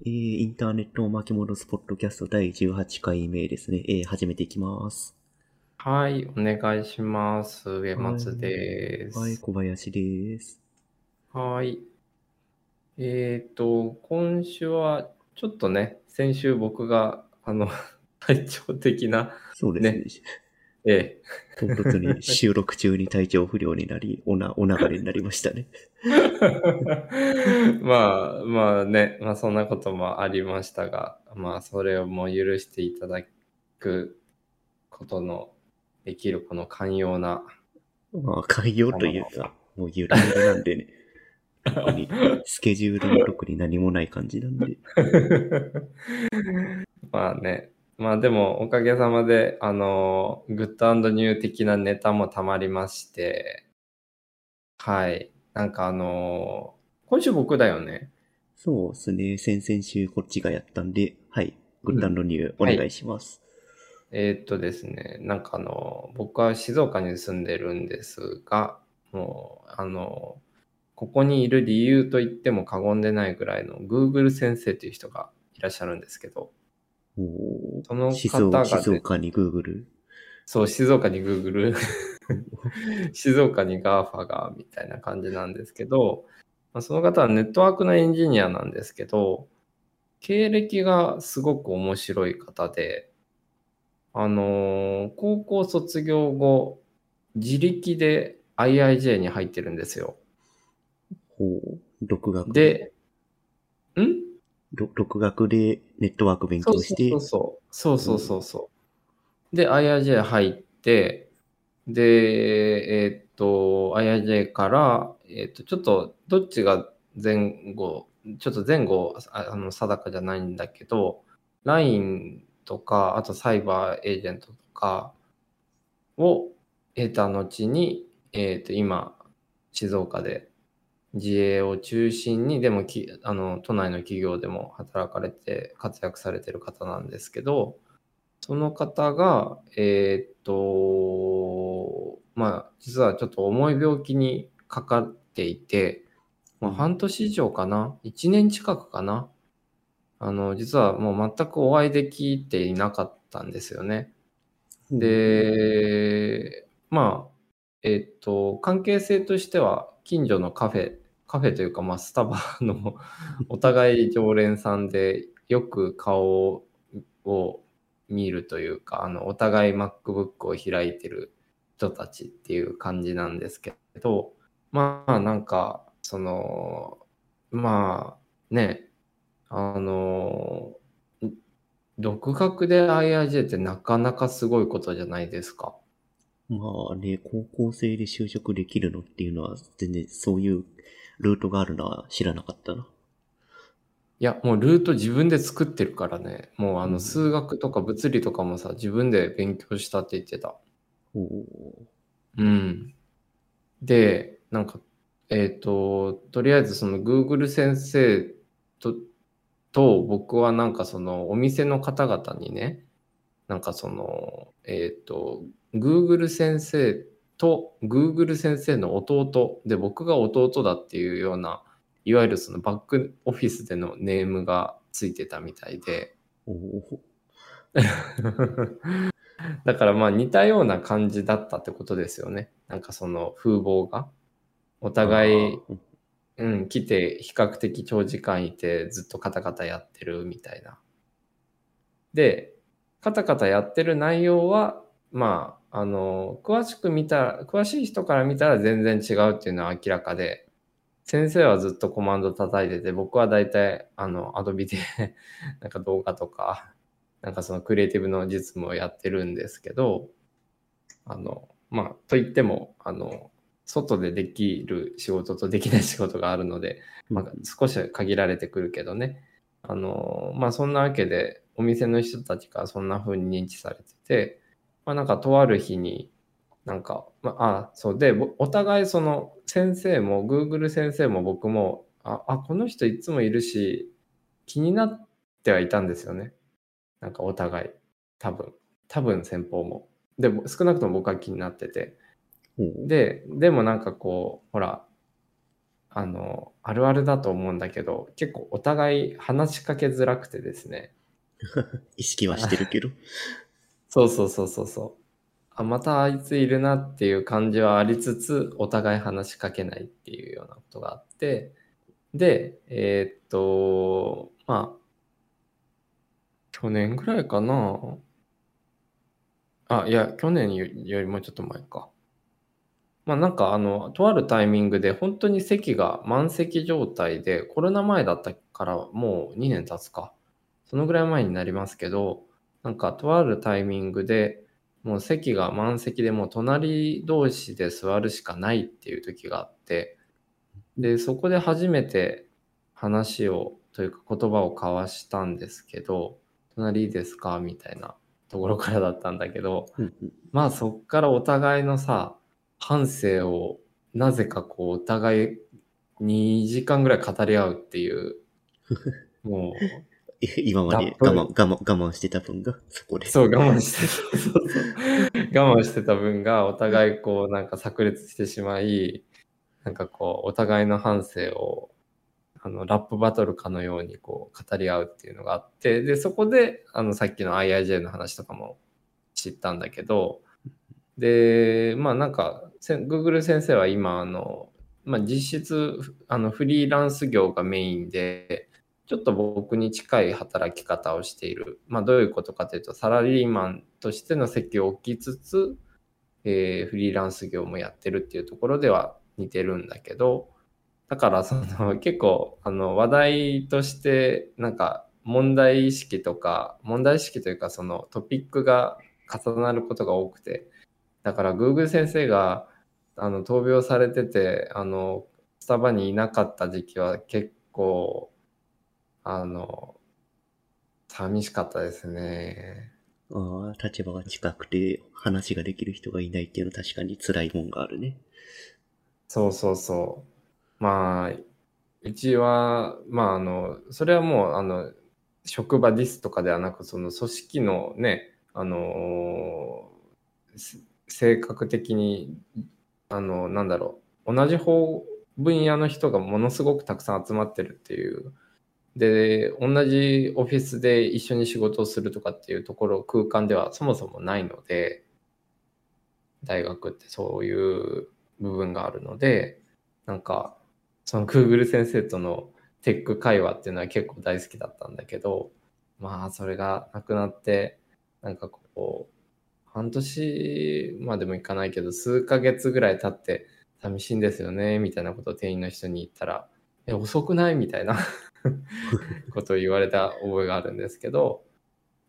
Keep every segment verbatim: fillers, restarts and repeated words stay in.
えー、インターネットを巻き戻すポッドキャストだいじゅうはちかいめですね、えー、始めていきます。はい、お願いします。植松です。はい、はい、小林です。はい。えっと、今週はちょっとね、先週僕があの体調的な、ね、そうですね。ええ、唐突に収録中に体調不良になり、おな、お流れになりましたね。まあまあね、まあそんなこともありましたが、まあそれをもう許していただくことのできるこの寛容な。まあ寛容というか、もうゆるゆるなんでね。特にスケジュールも特に何もない感じなんで。まあね。まあでもおかげさまであのグッド&ニュー的なネタもたまりまして、はい、なんかあの今週僕だよね。そうですね、先々週こっちがやったんで、はい、グッド&ニューお願いします、うん、はい、えー、っとですね、なんかあの僕は静岡に住んでるんですが、もうあのここにいる理由と言っても過言でないぐらいの Google 先生という人がいらっしゃるんですけど、おその方が、ね、静岡に Google、 そう静岡に Google 静岡に ガーファ がみたいな感じなんですけど、まあ、その方はネットワークのエンジニアなんですけど、経歴がすごく面白い方で、あのー、高校卒業後自力で アイアイジェー に入ってるんですよ。ほう、独学でん独学でネットワーク勉強して、そうそうそうそうそう、うん、で アイアイジェー 入って、でえー、っと アイアイジェー からえー、っとちょっとどっちが前後ちょっと前後あの定かじゃないんだけど、 ライン とかあとサイバーエージェントとかを得た後にえー、っと今静岡で自営を中心に、でもきあの都内の企業でも働かれて活躍されてる方なんですけど、その方がえー、っとまあ実はちょっと重い病気にかかっていて、まあ、半年以上かな、いちねん近くかな、あの実はもう全くお会いできていなかったんですよね。でまあえー、っと関係性としては近所のカフェカフェというか、まあ、スタバのお互い常連さんでよく顔を見るというか、あのお互い MacBook を開いてる人たちっていう感じなんですけど、まあなんかそのまあね、あの独学で アイアイジェー ってなかなかすごいことじゃないですか。まあね、高校生で就職できるのっていうのは全然そういうルートがあるのは知らなかったな。いや、もうルート自分で作ってるからね、もうあの数学とか物理とかもさ、うん、自分で勉強したって言ってた。おお。うん。で、なんか、えっと、とりあえずその Google 先生と、と僕はなんかそのお店の方々にね、なんかその、えっと、Google 先生と Google 先生の弟で僕が弟だっていうような、いわゆるそのバックオフィスでのネームがついてたみたいで、だからまあ似たような感じだったってことですよね。なんかその風貌がお互い、うん、来て比較的長時間いてずっとカタカタやってるみたいな。でカタカタやってる内容はまあ、あの、詳しく見た、詳しい人から見たら全然違うっていうのは明らかで、先生はずっとコマンド叩いてて、僕は大体、あの、アドビで、なんか動画とか、なんかそのクリエイティブの実務をやってるんですけど、あの、まあ、といっても、あの、外でできる仕事とできない仕事があるので、まあ、少し限られてくるけどね、あの、まあ、そんなわけで、お店の人たちからそんな風に認知されてて、まあなんかとある日になんか、まあ、あそうで、お互いその先生も Google 先生も僕も、ああこの人いつもいるし気になってはいたんですよね。なんかお互い多分多分先方もで少なくとも僕は気になってて、ででもなんかこうほらあのあるあるだと思うんだけど、結構お互い話しかけづらくてですね意識はしてるけどそうそうそうそうそう、あ、またあいついるなっていう感じはありつつ、お互い話しかけないっていうようなことがあって、でえー、っとまあ去年ぐらいかなあ、いや去年よりもちょっと前か、まあなんかあのとあるタイミングで本当に席が満席状態で、コロナ前だったからもうにねん経つか、そのぐらい前になりますけど、なんかとあるタイミングでもう席が満席で、もう隣同士で座るしかないっていう時があって、でそこで初めて話をというか言葉を交わしたんですけど、隣ですかみたいなところからだったんだけど、まあそっからお互いのさ反省をなぜかこうお互いにじかんぐらい語り合うっていうもう今まで我慢、我慢、我慢してた分がそこで、そう我慢してたそうそう我慢してた分がお互いこうなんか炸裂してしまい、なんかこうお互いの反省をあのラップバトルかのようにこう語り合うっていうのがあって、でそこであのさっきの アイアイジェー の話とかも知ったんだけど、でまあなんか Google 先生は今あの、まあ、実質あのフリーランス業がメインでちょっと僕に近い働き方をしている、まあ、どういうことかというとサラリーマンとしての席を置きつつ、えー、フリーランス業もやってるっていうところでは似てるんだけど、だからその結構あの話題としてなんか問題意識とか問題意識というかそのトピックが重なることが多くて、だから Google 先生があの闘病されててあのスタバにいなかった時期は結構あの寂しかったですね。ああ、立場が近くて話ができる人がいないっていうのは確かに辛いもんがあるね。そうそうそう、まあうちはまああのそれはもうあの職場ディスとかではなく、その組織のねあのー、性格的にあのなんだろう、同じ方分野の人がものすごくたくさん集まってるっていうで、同じオフィスで一緒に仕事をするとかっていうところ空間ではそもそもないので、大学ってそういう部分があるので、なんかその Google 先生とのテック会話っていうのは結構大好きだったんだけど、まあそれがなくなって、なんかこう半年までもいかないけど数ヶ月ぐらい経って寂しいんですよねみたいなことを店員の人に言ったら、え遅くないみたいなことを言われた覚えがあるんですけど、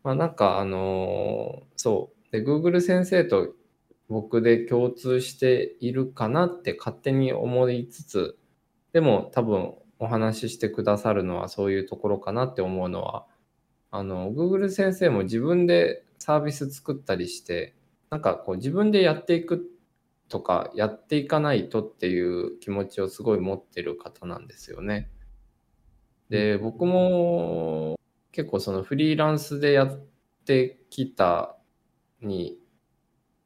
まあなんかあのー、そうで Google 先生と僕で共通しているかなって勝手に思いつつ、でも多分お話ししてくださるのはそういうところかなって思うのは、あの Google 先生も自分でサービス作ったりして、なんかこう自分でやっていくとかやっていかないとっていう気持ちをすごい持ってる方なんですよね。で僕も結構そのフリーランスでやってきたに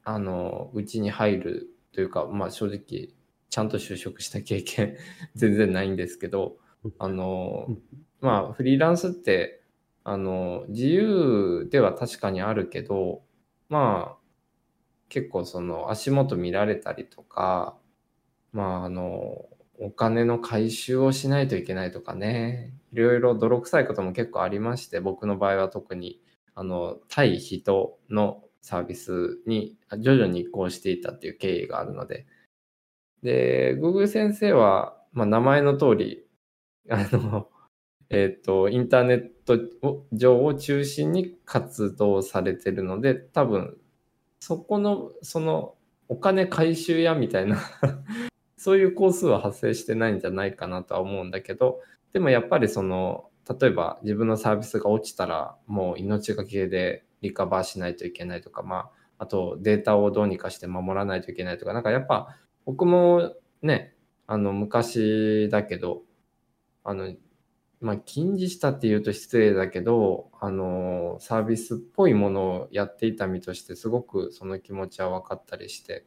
あのうちに入るというか、まあ正直ちゃんと就職した経験全然ないんですけど、あのまあフリーランスってあの自由では確かにあるけど、まあ結構その足元見られたりとか、まああのお金の回収をしないといけないとかね、いろいろ泥臭いことも結構ありまして、僕の場合は特にあの対人のサービスに徐々に移行していたっていう経緯があるので、で Google 先生は、まあ、名前の通りあのえっとインターネット上を中心に活動されてるので、多分そこのそのお金回収やみたいなそういうコースは発生してないんじゃないかなとは思うんだけど、でもやっぱりその例えば自分のサービスが落ちたらもう命がけでリカバーしないといけないとか、まああとデータをどうにかして守らないといけないとか、なんかやっぱ僕もねあの昔だけどあのまあ禁止したっていうと失礼だけど、あのサービスっぽいものをやっていた身としてすごくその気持ちは分かったりして、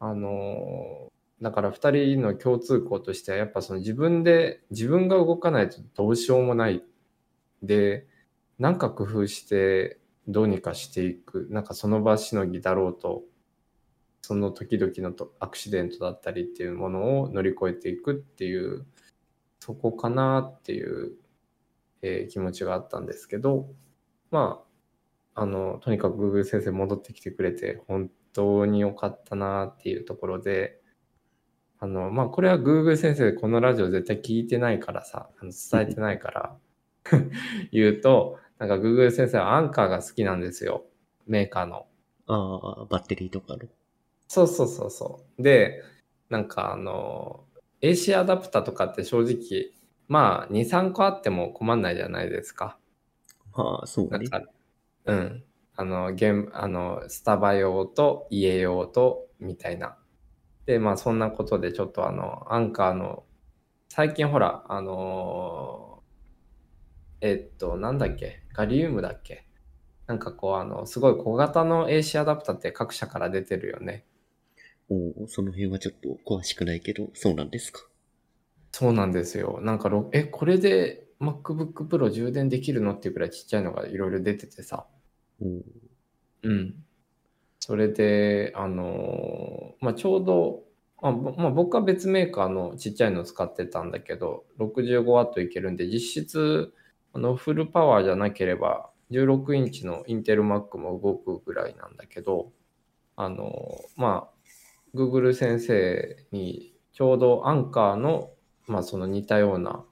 あのだからふたりの共通項としてはやっぱその自分で自分が動かないとどうしようもないで、なんか工夫してどうにかしていく、なんかその場しのぎだろうと、その時々のとアクシデントだったりっていうものを乗り越えていくっていう、そこかなっていう、えー、気持ちがあったんですけど、まああのとにかく Google 先生戻ってきてくれて本当に良かったなっていうところで。あのまあ、これは Google 先生このラジオ絶対聞いてないからさ、あの伝えてないから言うと、なんか Google 先生はアンカーが好きなんですよ、メーカーの。ああ、バッテリーとかの。そうそうそうそう。で、なんかあの エーシー アダプタとかって正直まあに、さんこあっても困んないじゃないですか。まあそうね。なんかうんあのゲームあのスタバ用と家用とみたいな。でまあ、そんなことでちょっとあのアンカーの最近ほらあのー、えっとなんだっけガリウムだっけなんかこうあのすごい小型の エーシー アダプタって各社から出てるよね。おお、その辺はちょっと詳しくないけど、そうなんですか。そうなんですよ。なんかえこれで MacBook Pro 充電できるのっていうくらいちっちゃいのがいろいろ出ててさ。おお。うん。それで、あのーまあ、ちょうど、まあまあ、僕は別メーカーのちっちゃいの使ってたんだけど、ろくじゅうごワット いけるんで、実質あのフルパワーじゃなければじゅうろくインチのインテル Mac も動くぐらいなんだけど、あのーまあ、Google 先生にちょうど Anker の、まあ、その似たような、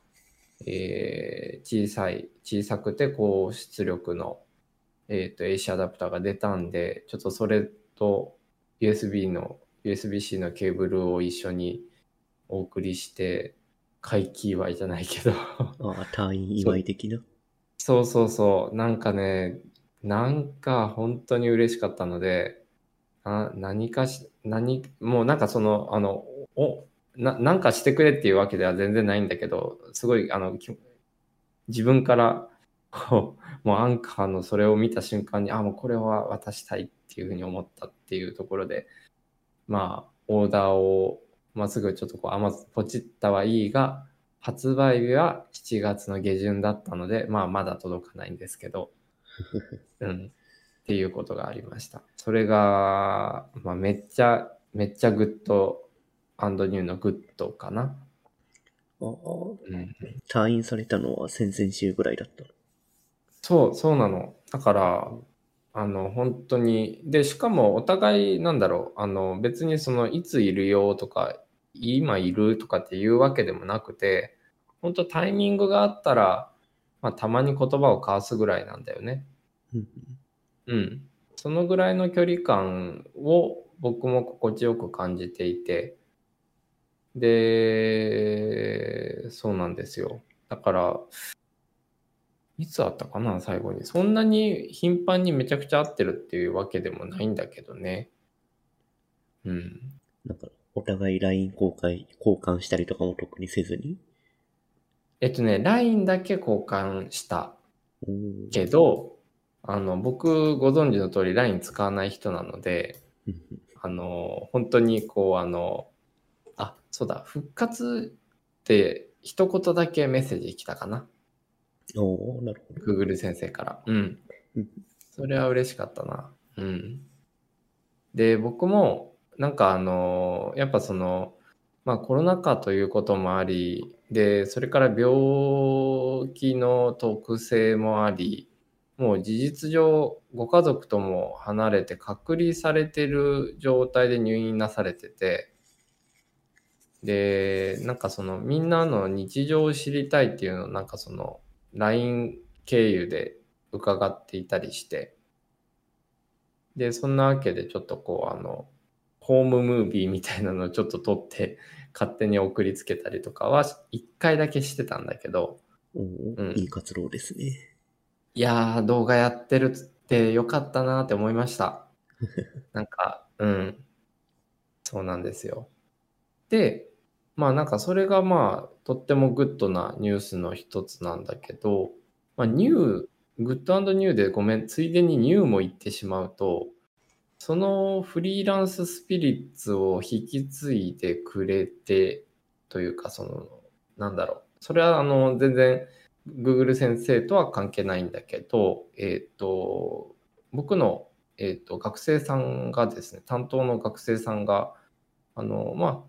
えー、小さい小さくて高出力のえーと、エーシー アダプターが出たんで、ちょっとそれと ユーエスビー の ユーエスビー-C のケーブルを一緒にお送りして、回帰祝いじゃないけど。ああ、退院祝い的な。そうそうそう。なんかね、なんか本当に嬉しかったので、あ何かし、何、もうなんかその、あの、おな、なんかしてくれっていうわけでは全然ないんだけど、すごい、あの、自分から、もうアンカーのそれを見た瞬間に、あ、もうこれは渡したいっていうふうに思ったっていうところで、まあ、オーダーを、まあ、すぐちょっとこう、甘くポチったはいいが、発売日はしちがつの下旬だったので、まあ、まだ届かないんですけど、うん、っていうことがありました。それが、まあ、めっちゃ、めっちゃグッド&ニューのグッドかな。ああ、うん、退院されたのは先々週ぐらいだったの。そう、そうなの。だから、あの、本当に、で、しかもお互い、なんだろう、あの、別にその、いついるよとか、今いるとかっていうわけでもなくて、本当タイミングがあったら、まあ、たまに言葉を交わすぐらいなんだよね。うん。そのぐらいの距離感を僕も心地よく感じていて、で、そうなんですよ。だから、いつあったかな最後に。そんなに頻繁にめちゃくちゃ会ってるっていうわけでもないんだけどね。うん。なんか、お互い ライン 交換、交換したりとかも特にせずに？えっとね、ライン だけ交換したけど、あの、僕ご存知の通り ライン 使わない人なので、あの、本当にこう、あの、あ、そうだ、復活って一言だけメッセージ来たかな。おお、なるほど。Google 先生から。うん。それは嬉しかったな。うん。で、僕も、なんかあの、やっぱその、まあコロナ禍ということもあり、で、それから病気の特性もあり、もう事実上、ご家族とも離れて隔離されてる状態で入院なされてて、で、なんかその、みんなの日常を知りたいっていうのを、なんかその、ライン 経由で伺っていたりして、で、そんなわけでちょっとこう、あの、ホームムービーみたいなのをちょっと撮って、勝手に送りつけたりとかは、一回だけしてたんだけど、おー、うん、いい活動ですね。いやー、動画やってるってよかったなーって思いました。なんか、うん、そうなんですよ。で、まあなんかそれがまあとってもグッドなニュースの一つなんだけど、まあニュー、グッド&ニューでごめん、ついでにニューも言ってしまうと、そのフリーランススピリッツを引き継いでくれてというか、そのなんだろう、それはあの全然 Google 先生とは関係ないんだけど、えっと僕のえっと学生さんがですね、担当の学生さんがあのまあ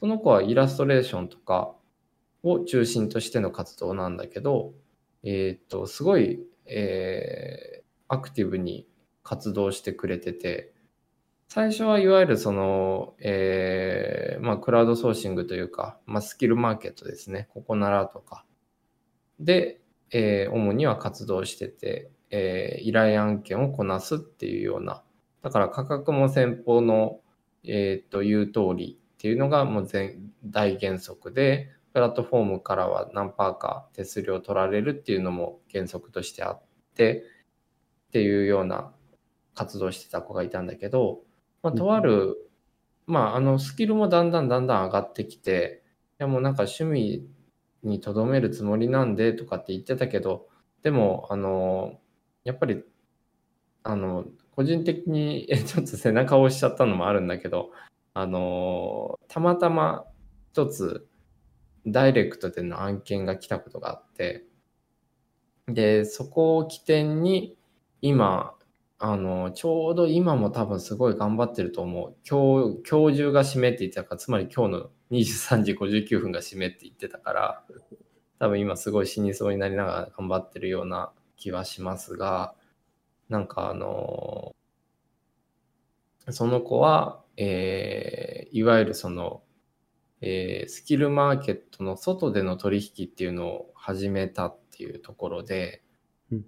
その子はイラストレーションとかを中心としての活動なんだけど、えっとすごい、えー、アクティブに活動してくれてて、最初はいわゆるその、えーまあ、クラウドソーシングというか、まあ、スキルマーケットですね、ここならとかで、えー、主には活動してて、えー、依頼案件をこなすっていうような、だから価格も先方の、えー、と言う通りっていうのがもう全大原則で、プラットフォームからは何パーか手数料取られるっていうのも原則としてあってっていうような活動してた子がいたんだけど、まあ、とある、うん、まああのスキルもだんだんだんだん上がってきて、いやもうなんか趣味にとどめるつもりなんでとかって言ってたけど、でもあのやっぱりあの個人的にちょっと背中を押しちゃったのもあるんだけど、あのたまたま一つダイレクトでの案件が来たことがあって、でそこを起点に今あのちょうど今も多分すごい頑張ってると思う。今日、今日中が締めって言ってたから、つまり今日のにじゅうさんじごじゅうきゅうふんが締めって言ってたから、多分今すごい死にそうになりながら頑張ってるような気はしますが、なんかあの、その子は、えー、いわゆるその、えー、スキルマーケットの外での取引っていうのを始めたっていうところで、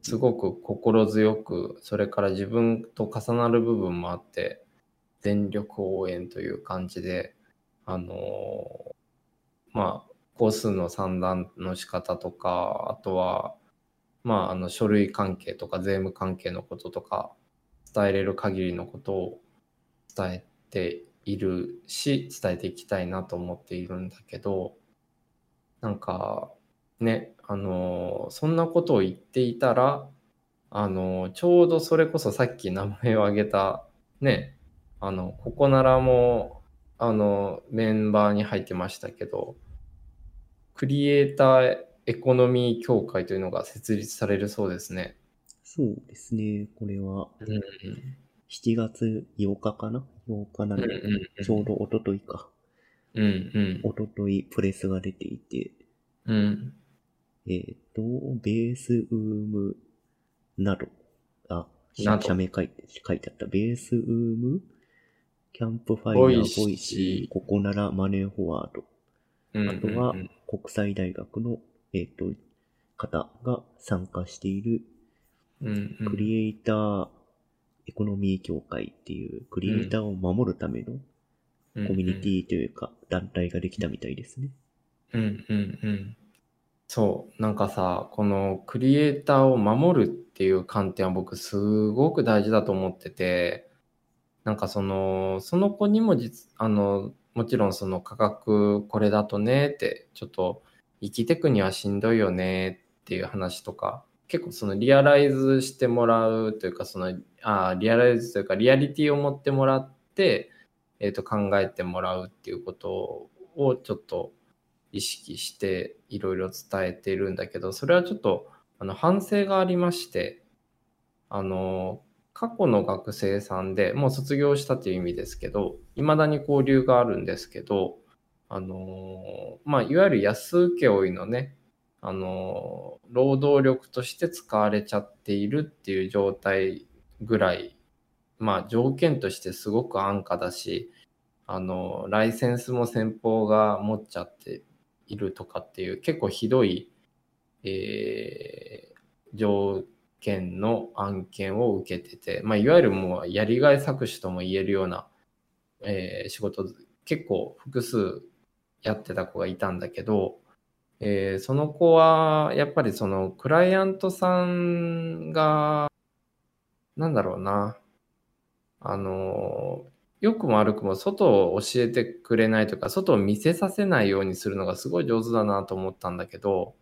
すごく心強く、それから自分と重なる部分もあって全力応援という感じで、あのまあ工数の算段の仕方とか、あとはまああの書類関係とか税務関係のこととか、伝えれる限りのことを伝えているし、伝えていきたいなと思っているんだけど、なんかね、あのそんなことを言っていたら、あのちょうどそれこそさっき名前を挙げたね、あのここならもあのメンバーに入ってましたけど、クリエイターエコノミー協会というのが設立されるそうですね。そうですね、これは、うんうん、しちがつようかかな、ようかなので、うんうんうん、ちょうどおとといか、うんうん、おとといプレスが出ていて、うん、えっ、ー、と、ベースウームなど、あ、社名書いて、書いてあった。ベースウーム、キャンプファイヤー、ボイシー、ここならマネーフォワード。うんうんうん、あとは、国際大学の、えっ、ー、と、方が参加している、うんうん、クリエイターエコノミー協会っていう、クリエイターを守るためのコミュニティというか、団体ができたみたいですね。うんうんうん。そう、なんかさ、このクリエイターを守るっていう観点は僕すごく大事だと思ってて、なんかそのその子にも実あのもちろんその価格これだとねって、ちょっと生きてくにはしんどいよねっていう話とか、結構そのリアライズしてもらうというか、そのあリアライズというかリアリティを持ってもらって、えーと考えてもらうっていうことをちょっと意識していろいろ伝えているんだけど、それはちょっとあの反省がありまして、あの過去の学生さんでもう卒業したという意味ですけど、いまだに交流があるんですけど、あのまあいわゆる安請負のね、あの労働力として使われちゃっているっていう状態ぐらい、まあ条件としてすごく安価だし、あのライセンスも先方が持っちゃっているとかっていう、結構ひどい、えー、条件の案件を受けてて、まあ、いわゆるもうやりがい搾取とも言えるような、えー、仕事結構複数やってた子がいたんだけど、えー、その子はやっぱりそのクライアントさんがなんだろうな、あの良くも悪くも外を教えてくれないとか、外を見せさせないようにするのがすごい上手だなと思ったんだけど、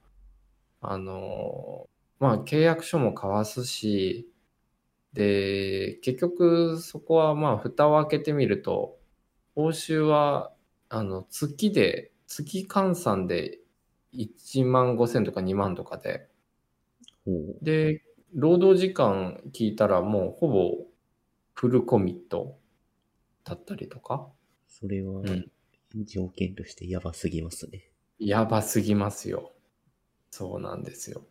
あのまあ契約書も交わすし、で、結局そこはまあ蓋を開けてみると、報酬はあの月で、月換算でいちまんごせんとかにまんとかで、で、労働時間聞いたらもうほぼフルコミットだったりとか。それは条件としてやばすぎますね。うん、やばすぎますよ。そうなんですよ。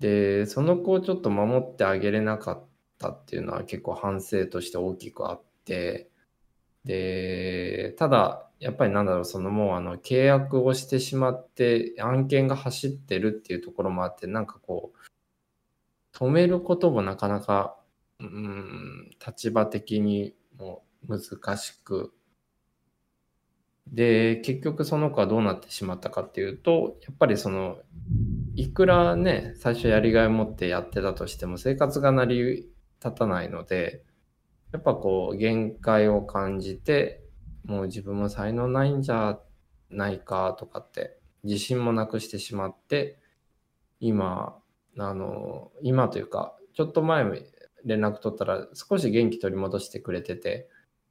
で、その子をちょっと守ってあげれなかったっていうのは結構反省として大きくあって、で、ただ、やっぱりなんだろう、そのもうあの契約をしてしまって案件が走ってるっていうところもあって、なんかこう、止めることもなかなか、うーん、立場的にも難しく。で、結局その子はどうなってしまったかっていうと、やっぱりその、いくらね、最初やりがいを持ってやってたとしても生活が成り立たないので、やっぱこう限界を感じて、もう自分も才能ないんじゃないかとかって自信もなくしてしまって、今あの今というかちょっと前連絡取ったら少し元気取り戻してくれてて、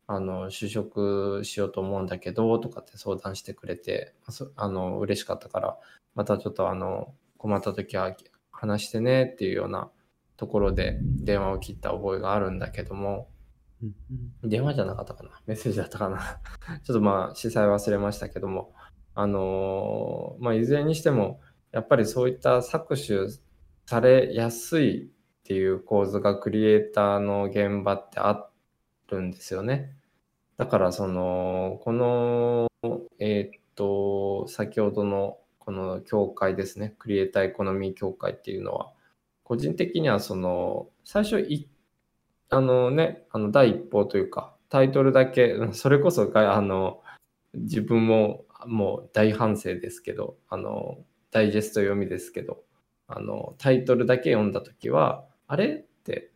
あの就職しようと思うんだけどとかって相談してくれて、あの嬉しかったから、またちょっとあの困った時は話してねっていうようなところで電話を切った覚えがあるんだけども、電話じゃなかったかな、メッセージだったかなちょっとまあ詳細忘れましたけども、あのー、まあいずれにしてもやっぱりそういった搾取されやすいっていう構図がクリエイターの現場ってあるんですよね。だからそのこのえー、っと先ほどのこの協会ですね、クリエイターエコノミー協会っていうのは、個人的にはその最初いあのね、あの第一報というかタイトルだけ、それこそあの自分ももう大反省ですけど、あのダイジェスト読みですけど、あのタイトルだけ読んだ時はあれって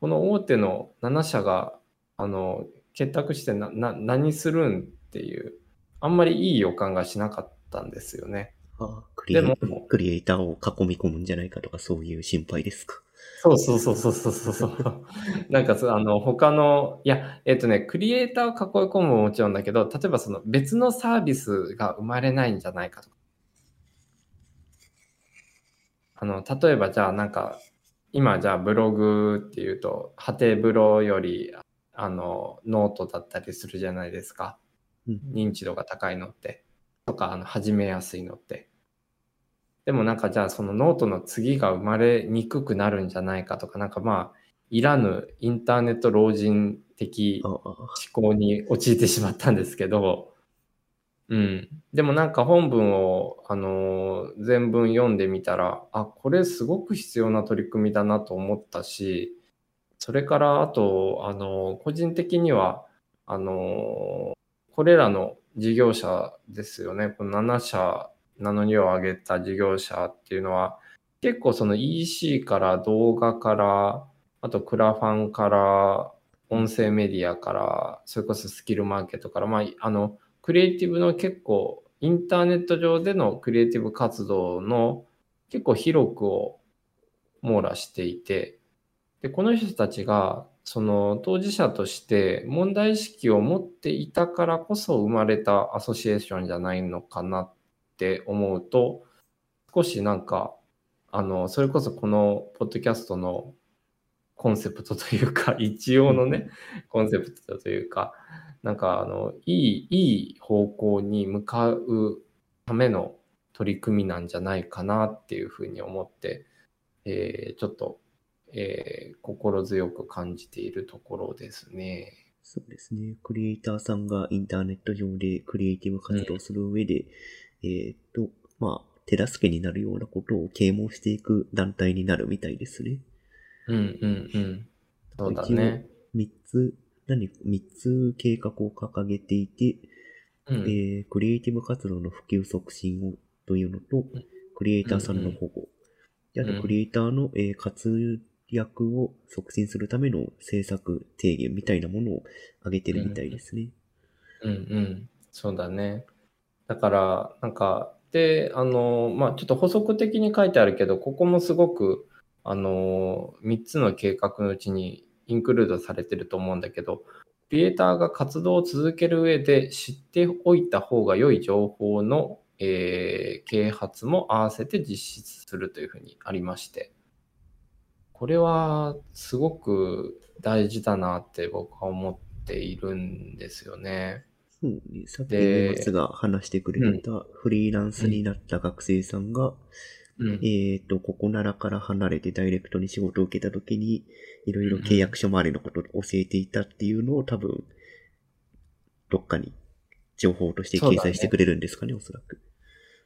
この大手のなな社があの結託してなな何するんっていう、あんまりいい予感がしなかったんですよね。ああ、クリエイ、でもクリエイターを囲み込むんじゃないかとか、そういう心配ですか。そうそうそうそうそうそうなんかそあの他のいやえっ、ー、とねクリエイターを囲い込むももちろんだけど、例えばその別のサービスが生まれないんじゃないかとか、あの例えばじゃあなんか今じゃあブログっていうとハテブロよりあのノートだったりするじゃないですか、うん、認知度が高いのってとか、あの始めやすいのって。でもなんかじゃあそのノートの次が生まれにくくなるんじゃないかとか、なんかまあいらぬインターネット老人的思考に陥ってしまったんですけど、うん、でもなんか本文をあの全文読んでみたら、あ、これすごく必要な取り組みだなと思ったし、それからあとあの個人的にはあのこれらの事業者ですよね、このなな社名乗りを上げた事業者っていうのは、結構その イーシー から動画から、あとクラファンから、音声メディアから、それこそスキルマーケットから、まあ、あの、クリエイティブの結構、インターネット上でのクリエイティブ活動の結構広くを網羅していて、で、この人たちが、その当事者として問題意識を持っていたからこそ生まれたアソシエーションじゃないのかなって、って思うと、少しなんかあのそれこそこのポッドキャストのコンセプトというか、一応のねコンセプトというか、なんかあのいいいい方向に向かうための取り組みなんじゃないかなっていうふうに思って、えー、ちょっと、えー、心強く感じているところですね。そうですね。クリエイターさんがインターネット上でクリエイティブ活動をする上で、ね、えっと、まあ、手助けになるようなことを啓蒙していく団体になるみたいですね。うんうんうん。そうだね。三つ、何、三つ計画を掲げていて、うん、えー、クリエイティブ活動の普及促進をというのと、クリエイターさんの保護。うんうん、あと、クリエイターの、えー、活躍を促進するための政策提言みたいなものを挙げてるみたいですね。うん、うん、うん。そうだね。だからなんかであのまあちょっと補足的に書いてあるけど、ここもすごくあのみっつの計画のうちにインクルードされてると思うんだけど、クリエイターが活動を続ける上で知っておいた方が良い情報の、えー、啓発も合わせて実施するというふうにありまして、これはすごく大事だなって僕は思っているんですよね。そうね、さっき松が話してくれたフリーランスになった学生さんが、うん、えっと、ここならから離れてダイレクトに仕事を受けたときに、いろいろ契約書周りのことを教えていたっていうのを多分、どっかに情報として掲載してくれるんですかね、おそらく。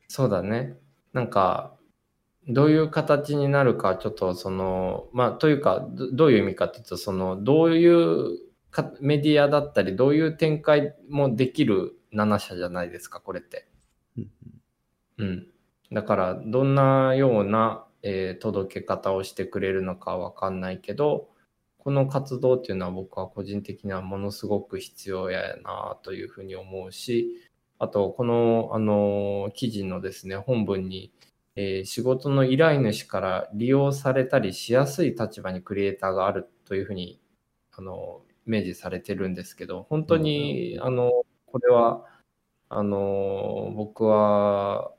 そうだね。なんか、どういう形になるか、ちょっとその、まあ、というか、どういう意味かっていうと、その、どういうかメディアだったり、どういう展開もできるなな社じゃないですか、これって。うん。うんだからどんなような、えー、届け方をしてくれるのかわかんないけど、この活動っていうのは僕は個人的にはものすごく必要やなというふうに思うし、あとこの、あのー、記事のですね本文に、えー、仕事の依頼主から利用されたりしやすい立場にクリエイターがあるというふうに、あのー、明示されてるんですけど、本当に、あのー、これはあのー、僕は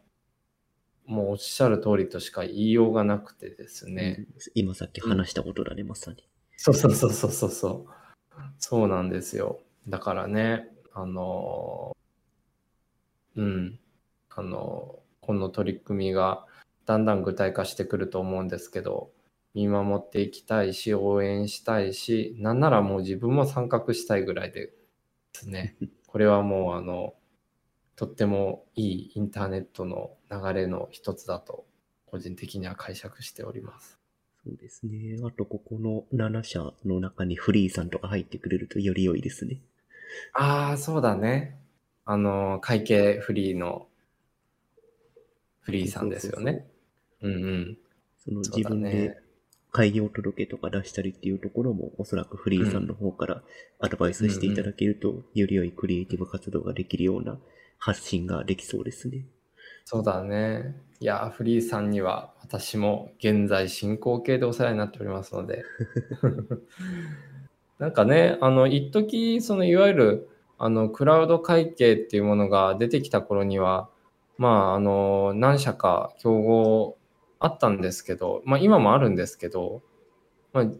もうおっしゃる通りとしか言いようがなくてですね。今さっき話したことだね、うん、まさに。そうそうそうそうそうそう。そうなんですよ。だからね、あの、うん、あの、この取り組みがだんだん具体化してくると思うんですけど、見守っていきたいし、応援したいし、なんならもう自分も参画したいぐらいでですね。これはもうあの、とってもいいインターネットの流れの一つだと個人的には解釈しております。そうですね。あとここのなな社の中にフリーさんとか入ってくれるとより良いですね。ああ、そうだね。あの会計フリーのフリーさんですよね。うんうん。その自分で開業届とか出したりっていうところもおそらくフリーさんの方からアドバイスしていただけるとより良いクリエイティブ活動ができるような発信ができそうですね。そうだね。いや、フリーさんには私も現在進行形でお世話になっておりますので。なんかね、あの、一時、そのいわゆるあのクラウド会計っていうものが出てきた頃には、まあ、あの、何社か競合あったんですけど、まあ、今もあるんですけど、まあ、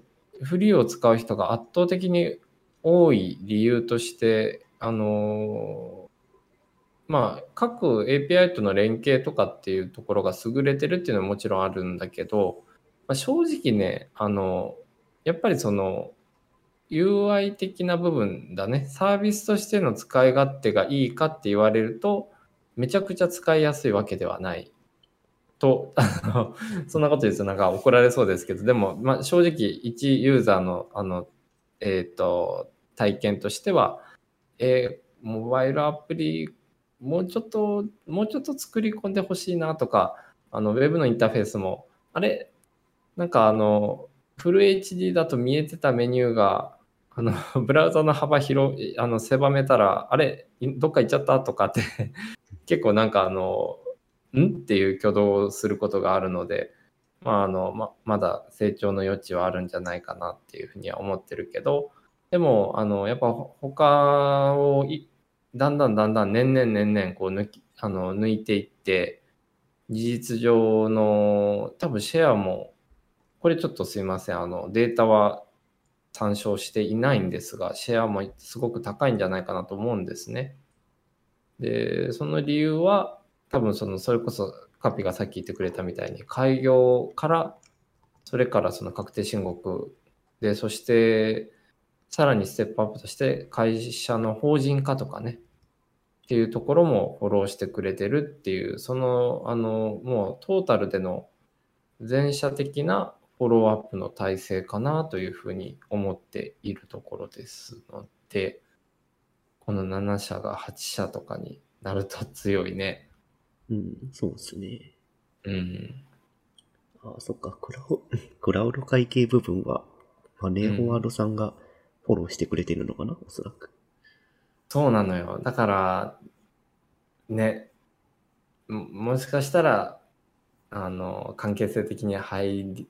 フリーを使う人が圧倒的に多い理由として、あの、まあ、各 エーピーアイ との連携とかっていうところが優れてるっていうのはもちろんあるんだけど、まあ、正直ね、あの、やっぱりその ユーアイ 的な部分だね、サービスとしての使い勝手がいいかって言われると、めちゃくちゃ使いやすいわけではないと、あの、そんなこと言うとなんか怒られそうですけど、でも、まあ、正直一ユーザーの、あの、えっと、体験としては、えー、モバイルアプリ、もうちょっと、もうちょっと作り込んでほしいなとか、あの、ウェブのインターフェースも、あれ、なんかあの、フル エイチディー だと見えてたメニューが、あの、ブラウザの幅広い、あの、狭めたら、あれ、どっか行っちゃったとかって、結構なんかあの、んっていう挙動をすることがあるので、まああの、ま、まだ成長の余地はあるんじゃないかなっていうふうには思ってるけど、でも、あの、やっぱ他を、だんだんだんだん年々年々こう 抜き、あの抜いていって、事実上の多分シェアも、これちょっとすいません、あのデータは参照していないんですが、シェアもすごく高いんじゃないかなと思うんですね。で、その理由は多分そのそれこそカピがさっき言ってくれたみたいに、開業から、それからその確定申告で、そしてさらにステップアップとして会社の法人化とかね、っていうところもフォローしてくれてるっていう、その、あの、もうトータルでの全社的なフォローアップの体制かなというふうに思っているところですので、このなな社がはち社とかになると強いね。うん、そうですね。うん。ああ、そっか、クラウ、クラウド会計部分は、マネーフォワードさんがフォローしてくれてるのかな、おそらく。そうなのよ。だから、ね、もしかしたら、あの、関係性的に入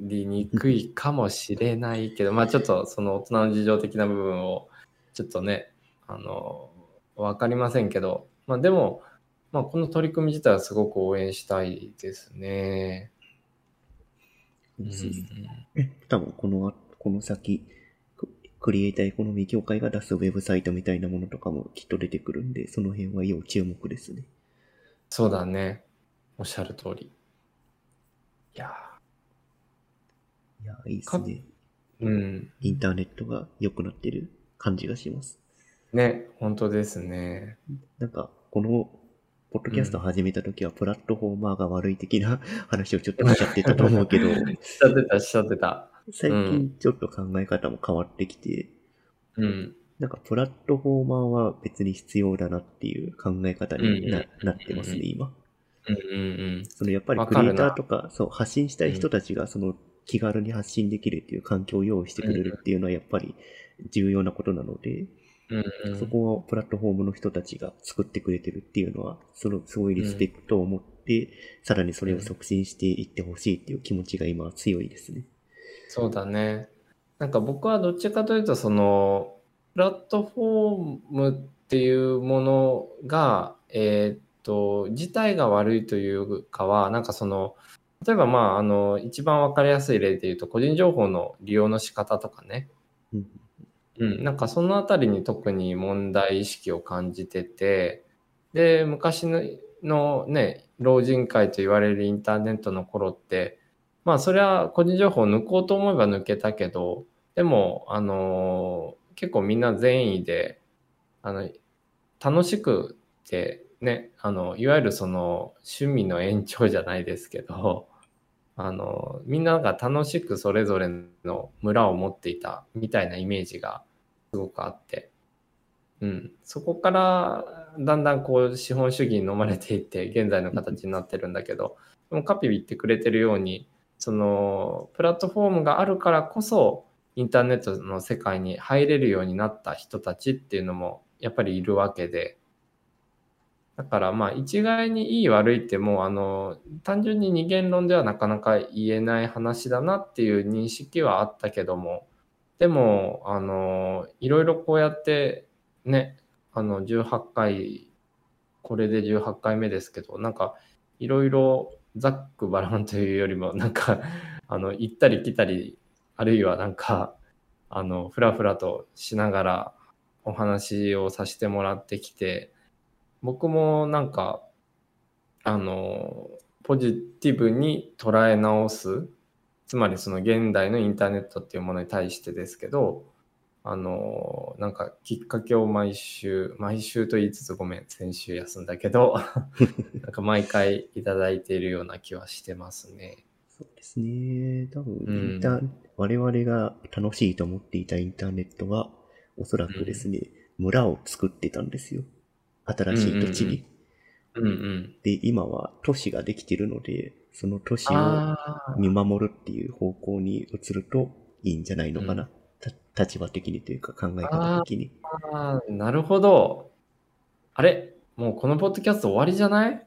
りにくいかもしれないけど、まあちょっとその大人の事情的な部分をちょっとね、あの分かりませんけど、まあでも、まあ、この取り組み自体はすごく応援したいですね。うん、多分このこの先クリエイターエコノミー協会が出すウェブサイトみたいなものとかもきっと出てくるんで、その辺は要注目ですね。そうだね。おっしゃる通り。いやー。いやー、いいですね。うん。インターネットが良くなってる感じがします。ね、本当ですね。なんか、この、ポッドキャストを始めたときは、プラットフォーマーが悪い的な話をちょっとしちゃってたと思うけど。しちゃってた、しちゃってた。最近ちょっと考え方も変わってきて、うん、なんかプラットフォーマーは別に必要だなっていう考え方に な,、うんうん、なってますね、今。うんうんうん、そのやっぱりクリエイターとか、そう、発信したい人たちがその気軽に発信できるっていう環境を用意してくれるっていうのはやっぱり重要なことなので、うんうん、そこをプラットフォームの人たちが作ってくれてるっていうのは、そのすごいリスペクトを持って、うん、さらにそれを促進していってほしいっていう気持ちが今は強いですね。そうだね。なんか僕はどっちかというと、そのプラットフォームっていうものが、えー、っと自体が悪いというかは、なんかその例えばまああの一番わかりやすい例でいうと個人情報の利用の仕方とかね、うんうん、なんかそのあたりに特に問題意識を感じてて、で昔のね老人会と言われるインターネットの頃って。まあそれは個人情報を抜こうと思えば抜けたけど、でもあの結構みんな善意であの楽しくてね、あのいわゆるその趣味の延長じゃないですけど、あのみんなが楽しくそれぞれの村を持っていたみたいなイメージがすごくあって、うん、そこからだんだんこう資本主義に飲まれていって現在の形になってるんだけど、でもカピ言ってくれてるように、そのプラットフォームがあるからこそインターネットの世界に入れるようになった人たちっていうのもやっぱりいるわけで、だからまあ一概にいい悪いってもうあの単純に二元論ではなかなか言えない話だなっていう認識はあったけども、でもあのいろいろこうやってね、あのじゅうはちかい、これでじゅうはちかいめですけど、なんかいろいろざっくばらんというよりもなんかあの行ったり来たり、あるいはなんかあのフラフラとしながらお話をさせてもらってきて、僕もなんかあのポジティブに捉え直す、つまりその現代のインターネットっていうものに対してですけど、あのなんかきっかけを毎週毎週と言いつつごめん先週休んだけどなんか毎回いただいているような気はしてますね。そうですね。多分インター、うん、我々が楽しいと思っていたインターネットはおそらくですね、うん、村を作ってたんですよ、新しい土地に、うんうんうん、で今は都市ができているので、その都市を見守るっていう方向に移るといいんじゃないのかな、うん、立場的にというか考え方的に。ああ、なるほど。あれ、もうこのポッドキャスト終わりじゃない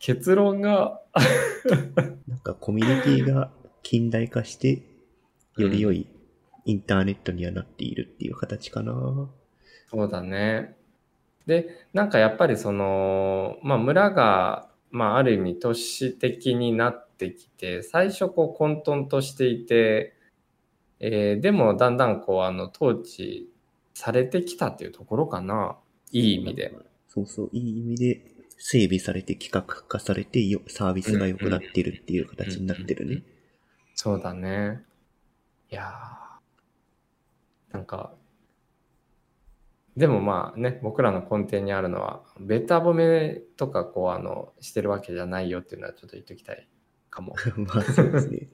結論がなんかコミュニティが近代化してより良いインターネットにはなっているっていう形かな、うん、そうだね。でなんかやっぱりその、まあ、村が、まあ、ある意味都市的になってきて、最初こう混沌としていて、えー、でもだんだんこうあの統治されてきたっていうところかな、いい意味で。そうそう、いい意味で整備されて、規格化されて、サービスが良くなってるっていう形になってるね。そうだね。いやー、なんかでもまあね、僕らの根底にあるのはベタ褒めとかこうあのしてるわけじゃないよっていうのはちょっと言っときたいかもまあそうですね、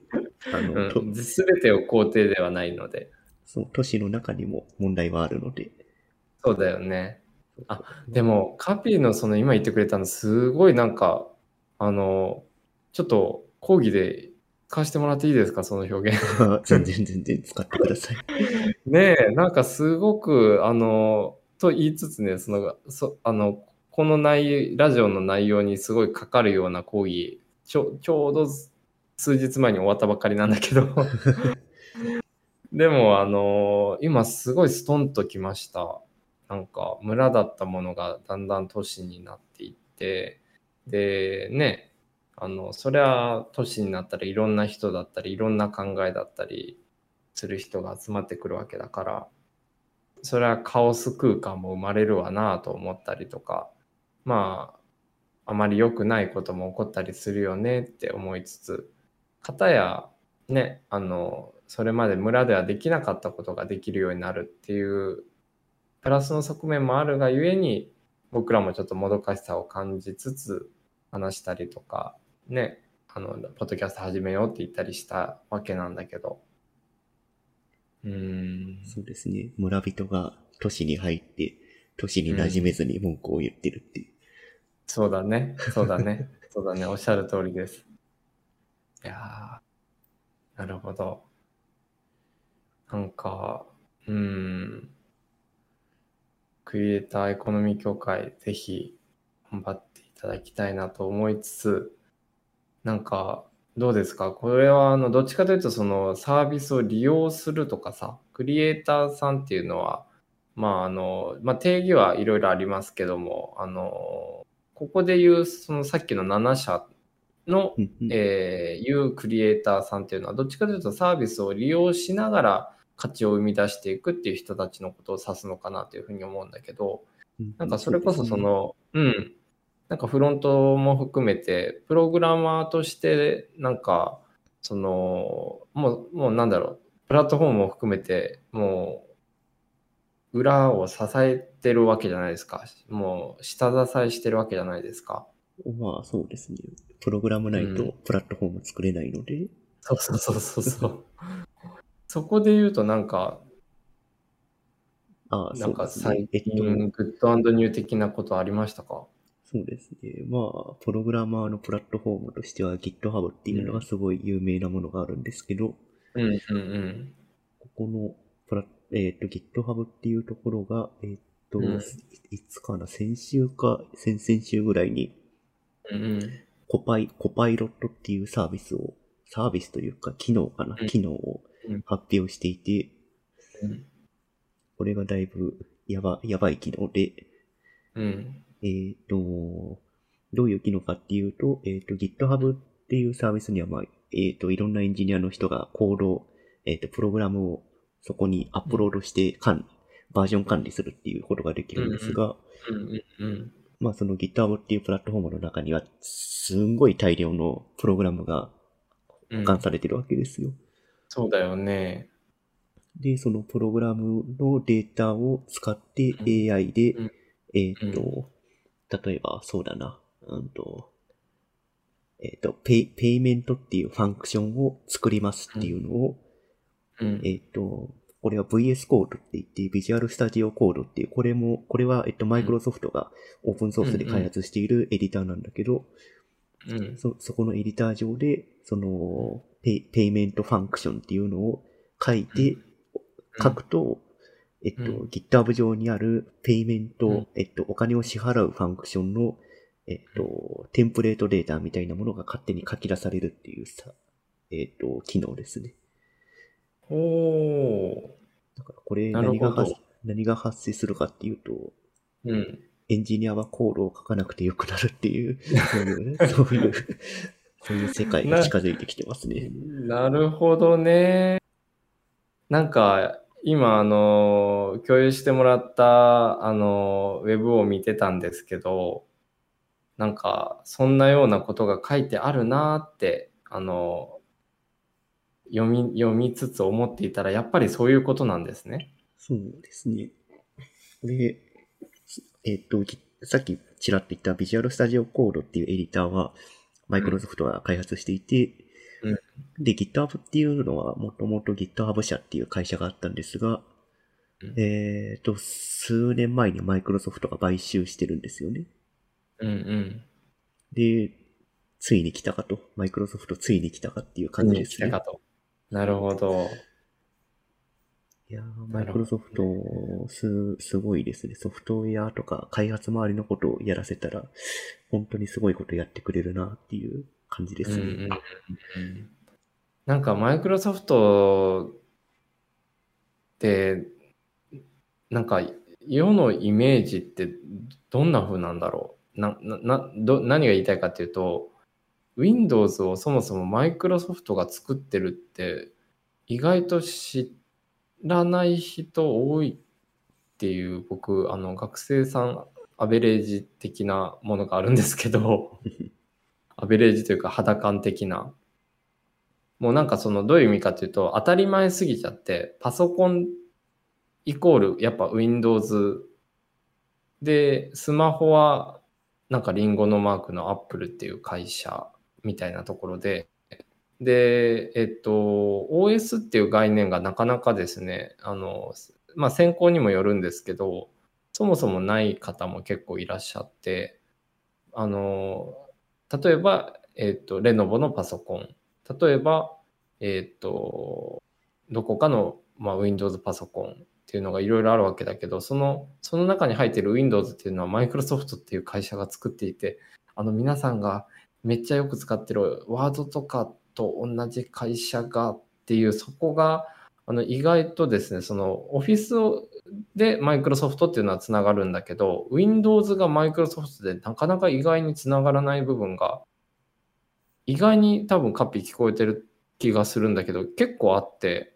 あの、うん、全てを肯定ではないので、そう、都市の中にも問題はあるので。そうだよね。あ、でもカピーのその今言ってくれたのすごいなんかあのちょっと講義で使わせてもらっていいですか、その表現全然全然使ってくださいねえ、なんかすごくあのと言いつつね、そのそあのこの内ラジオの内容にすごいかかるような講義ちょ、ちょうど数日前に終わったばっかりなんだけどでもあの今すごいストンときました。なんか村だったものがだんだん都市になっていって、でね、あのそりゃ都市になったらいろんな人だったりいろんな考えだったりする人が集まってくるわけだから、それはカオス空間も生まれるわなと思ったりとか、まああまり良くないことも起こったりするよねって思いつつ、片やね、あのそれまで村ではできなかったことができるようになるっていうプラスの側面もあるがゆえに、僕らもちょっともどかしさを感じつつ話したりとかね、あのポッドキャスト始めようって言ったりしたわけなんだけど、うーん、そうですね、村人が都市に入って都市に馴染めずに文句を言ってるっていう、うん、そうだねそうだねそうだね、おっしゃる通りです。いやー、なるほど。なんか、うーん、クリエイターエコノミー協会ぜひ頑張っていただきたいなと思いつつ、なんかどうですか、これはあのどっちかというとそのサービスを利用するとかさ、クリエイターさんっていうのは、まああのまあ、定義はいろいろありますけども、あのここでいうそのさっきのなな社の、えー、いうクリエイターさんっていうのはどっちかというとサービスを利用しながら価値を生み出していくっていう人たちのことを指すのかなというふうに思うんだけど、なんかそれこそその、うん、なんかフロントも含めてプログラマーとしてなんかそのもうもうなんだろう、プラットフォームも含めてもう裏を支えてるわけじゃないですか、もう下支えしてるわけじゃないですか。まあそうですね。プログラムないとプラットフォーム作れないので、うん、そうそうそうそうそう。そこで言うとなんか、ああ、なんか最近グッド&ニュー的なことありましたか？そうですね。まあプログラマーのプラットフォームとしては GitHub っていうのがすごい有名なものがあるんですけど、うんうんうん、ここのプラえっ、ー、と GitHub っていうところがえっ、ー、と、うん、いつかな、先週か先々週ぐらいに、うんうん、コパイコパイロットっていうサービスをサービスというか機能かな、うん、機能を発表していて、うん、これがだいぶやば、やばい機能で、うん、えーと、どういう機能かっていうと、えーと、GitHub っていうサービスには、まあ、えーと、いろんなエンジニアの人がコードを、えーと、プログラムをそこにアップロードして管、うん、バージョン管理するっていうことができるんですが、うんうんうんうん、まあその GitHub っていうプラットフォームの中にはすんごい大量のプログラムが保管されてるわけですよ、うん、そうだよね。で、そのプログラムのデータを使って エーアイ で、うん、えっ、ー、と、うん、例えばそうだな、うんと、えっ、ー、とペイ、ペイメントっていうファンクションを作りますっていうのを、うん、えっ、ー、と、これは ブイエス コードって言って、ビジュアルスタジオコードっていう、これも、これは、えっと、マイクロソフトがオープンソースで開発しているエディターなんだけど、うんうん、そ、そこのエディター上で、そのペイ、ペイメントファンクションっていうのを書いて、うん、書くと、えっと、うん、GitHub 上にあるペイメント、うん、えっと、お金を支払うファンクションの、えっと、テンプレートデータみたいなものが勝手に書き出されるっていうさ、えっと、機能ですね。おー、だからこれ何が発、何が発生するかっていうと、うん、エンジニアはコードを書かなくてよくなるっていう、そういう、そういう、そういう世界が近づいてきてますね。な, なるほどね。なんか、今、あの、共有してもらった、あの、ウェブを見てたんですけど、なんか、そんなようなことが書いてあるなって、あの、読み、読みつつ思っていたら、やっぱりそういうことなんですね。そうですね。で、えっと、さっきちらっと言ったビジュアルスタジオコードっていうエディターは、マイクロソフトが開発していて、うん、で、GitHub っていうのは、もともと GitHub 社っていう会社があったんですが、うん、えっと、数年前にマイクロソフトが買収してるんですよね。うんうん。で、ついに来たかと、マイクロソフトついに来たかっていう感じですね。来たかと。なるほど。いや、マイクロソフト、す、すごいですね。ソフトウェアとか開発周りのことをやらせたら、本当にすごいことやってくれるなっていう感じですね。うんうんうん、なんかマイクロソフトってなんか世のイメージってどんな風なんだろう。なななど何が言いたいかっていうと、 Windows をそもそもマイクロソフトが作ってるって意外と知らない人多いっていう、僕あの学生さんアベレージ的なものがあるんですけどアベレージというか肌感的な、もうなんかそのどういう意味かというと、当たり前すぎちゃってパソコンイコールやっぱ Windows で、スマホはなんかリンゴのマークのアップルっていう会社みたいなところで、で、えっと、オーエス っていう概念がなかなかですね、あの、まあ、選考にもよるんですけど、そもそもない方も結構いらっしゃって、あの、例えば、えっと、レノボのパソコン、例えば、えっと、どこかの、まあ、Windows パソコン、っていうのがいろいろあるわけだけど、そのその中に入っている Windows っていうのはマイクロソフトっていう会社が作っていて、あの皆さんがめっちゃよく使ってるワードとかと同じ会社がっていう、そこがあの意外とですね、そのオフィスでマイクロソフトっていうのはつながるんだけど、 Windows がマイクロソフトでなかなか意外につながらない部分が意外に多分カピ聞こえてる気がするんだけど、結構あって、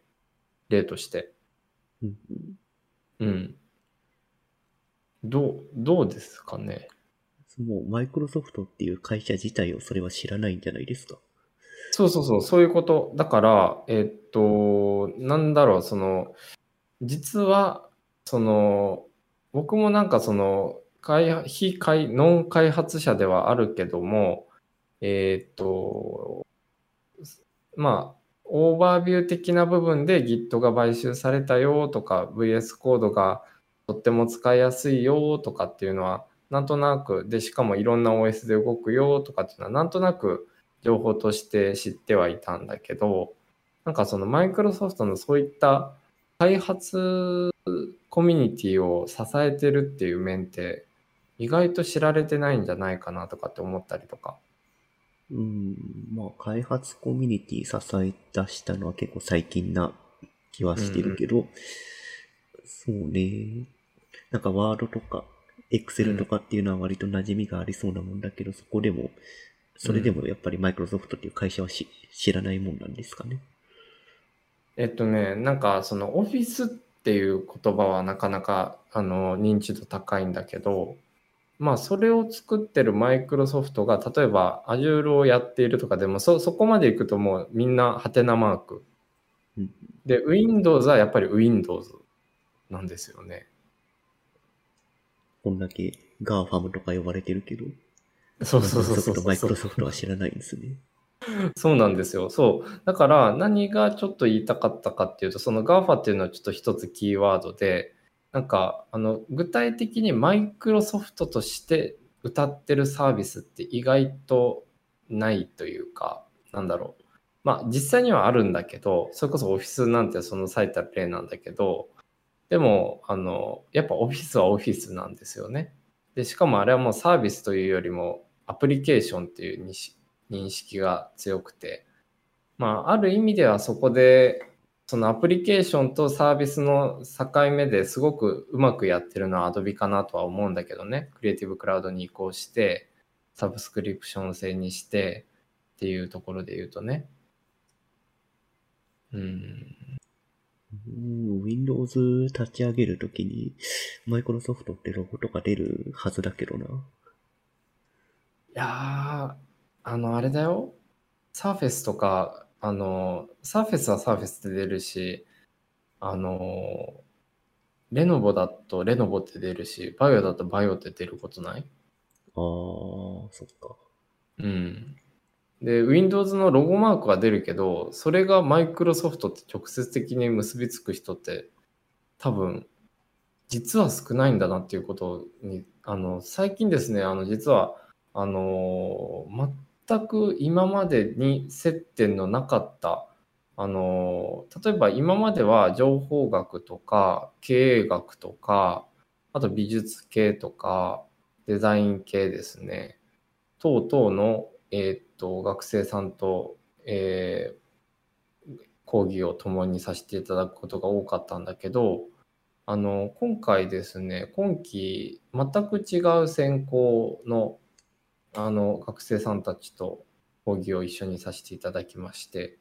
例としてうん、どう、どうですかね。もうマイクロソフトっていう会社自体をそれは知らないんじゃないですか。そうそうそう、そういうこと。だから、えっと、なんだろう、その、実は、その、僕もなんかその、開非開、ノン開発者ではあるけども、えっと、まあ、オーバービュー的な部分で Git が買収されたよとか ブイエス コードがとっても使いやすいよとかっていうのはなんとなくで、しかもいろんな オーエス で動くよとかっていうのはなんとなく情報として知ってはいたんだけど、なんかそのマイクロソフトのそういった開発コミュニティを支えてるっていう面って意外と知られてないんじゃないかなとかって思ったりとか。うん、まあ、開発コミュニティ支え出したのは結構最近な気はしてるけど、うん、そうね。なんかワードとか、エクセルとかっていうのは割と馴染みがありそうなもんだけど、うん、そこでも、それでもやっぱりマイクロソフトっていう会社はし、知らないもんなんですかね。えっとね、なんかそのオフィスっていう言葉はなかなか、あの、認知度高いんだけど、まあ、それを作ってるマイクロソフトが例えば Azure をやっているとかでも そ, そこまでいくともうみんなハテナマークで、 Windows はやっぱり Windows なんですよね。こんだけ ガファム とか呼ばれてるけど、そうそうそうそう、マイクロソフトは知らないんですね。そうなんですよ。そうだから何がちょっと言いたかったかっていうと、その ガファ っていうのはちょっと一つキーワードで、なんかあの具体的にマイクロソフトとして謳ってるサービスって意外とないというか、なんだろう、まあ実際にはあるんだけど、それこそオフィスなんてその最たる例なんだけど、でもあのやっぱオフィスはオフィスなんですよね。でしかもあれはもうサービスというよりもアプリケーションっていう認識が強くて、まあある意味ではそこでそのアプリケーションとサービスの境目ですごくうまくやってるのは Adobe かなとは思うんだけどね。クリエイティブクラウドに移行してサブスクリプション制にしてっていうところで言うとね。うん。Windows 立ち上げるときにマイクロソフトってロゴとか出るはずだけどな。いやー、あのあれだよ。Surface とか。あのサーフェスはサーフェスで出るし、あのレノボだとレノボって出るし、バイオだとバイオって出ることない？ああ、そっか。うん。で、Windows のロゴマークは出るけど、それがマイクロソフトって直接的に結びつく人って多分実は少ないんだなっていうことに、あの最近ですね、あの実はあのま全く今までに接点のなかった、あの例えば今までは情報学とか経営学とか、あと美術系とかデザイン系ですね、等々の、えーっと学生さんと、えー、講義を共にさせていただくことが多かったんだけど、あの今回ですね、今期全く違う専攻 の, あの学生さんたちと講義を一緒にさせていただきまして、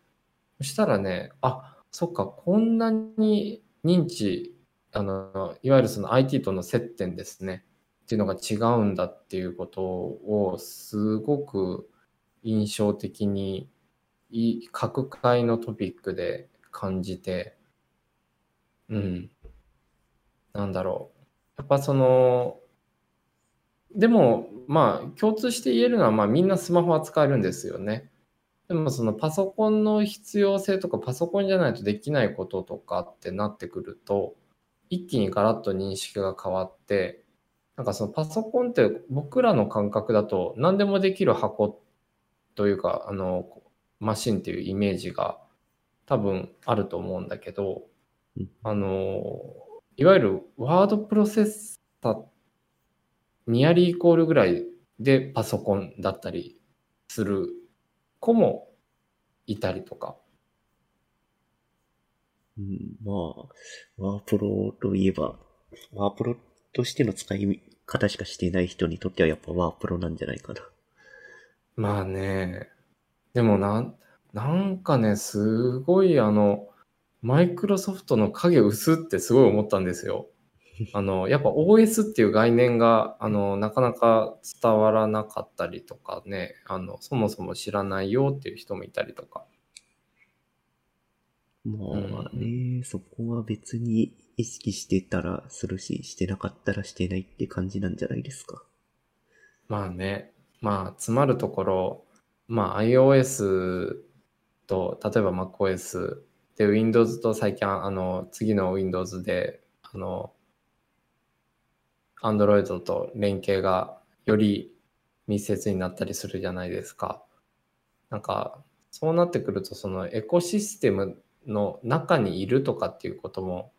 そしたらね、あ、そっか、こんなに認知、あのいわゆるその アイティー との接点ですねっていうのが違うんだっていうことをすごく印象的に各回のトピックで感じて、うん、なんだろう、やっぱそのでもまあ共通して言えるのは、まあみんなスマホは使えるんですよね。でもそのパソコンの必要性とか、パソコンじゃないとできないこととかってなってくると、一気にガラッと認識が変わって、なんかそのパソコンって僕らの感覚だと何でもできる箱というか、あのマシンっていうイメージが多分あると思うんだけど、あのいわゆるワードプロセッサーニアリーイコールぐらいでパソコンだったりする子もいたりとか。うん、まあワープロといえばワープロとしての使い方しかしていない人にとってはやっぱワープロなんじゃないかな。まあね、でもな、なんかね、すごいあのマイクロソフトの影薄ってすごい思ったんですよ。あのやっぱ オーエス っていう概念があのなかなか伝わらなかったりとかね、あのそもそも知らないよっていう人もいたりとか。まあね、うん、そこは別に意識してたらするし、してなかったらしてないって感じなんじゃないですか。まあね、まあ詰まるところ、まあ iOS と例えば macOS で Windows と最近あの次の Windows であの Android と連携がより密接になったりするじゃないですか。なんかそうなってくると、そのエコシステムの中にいるとかっていうことも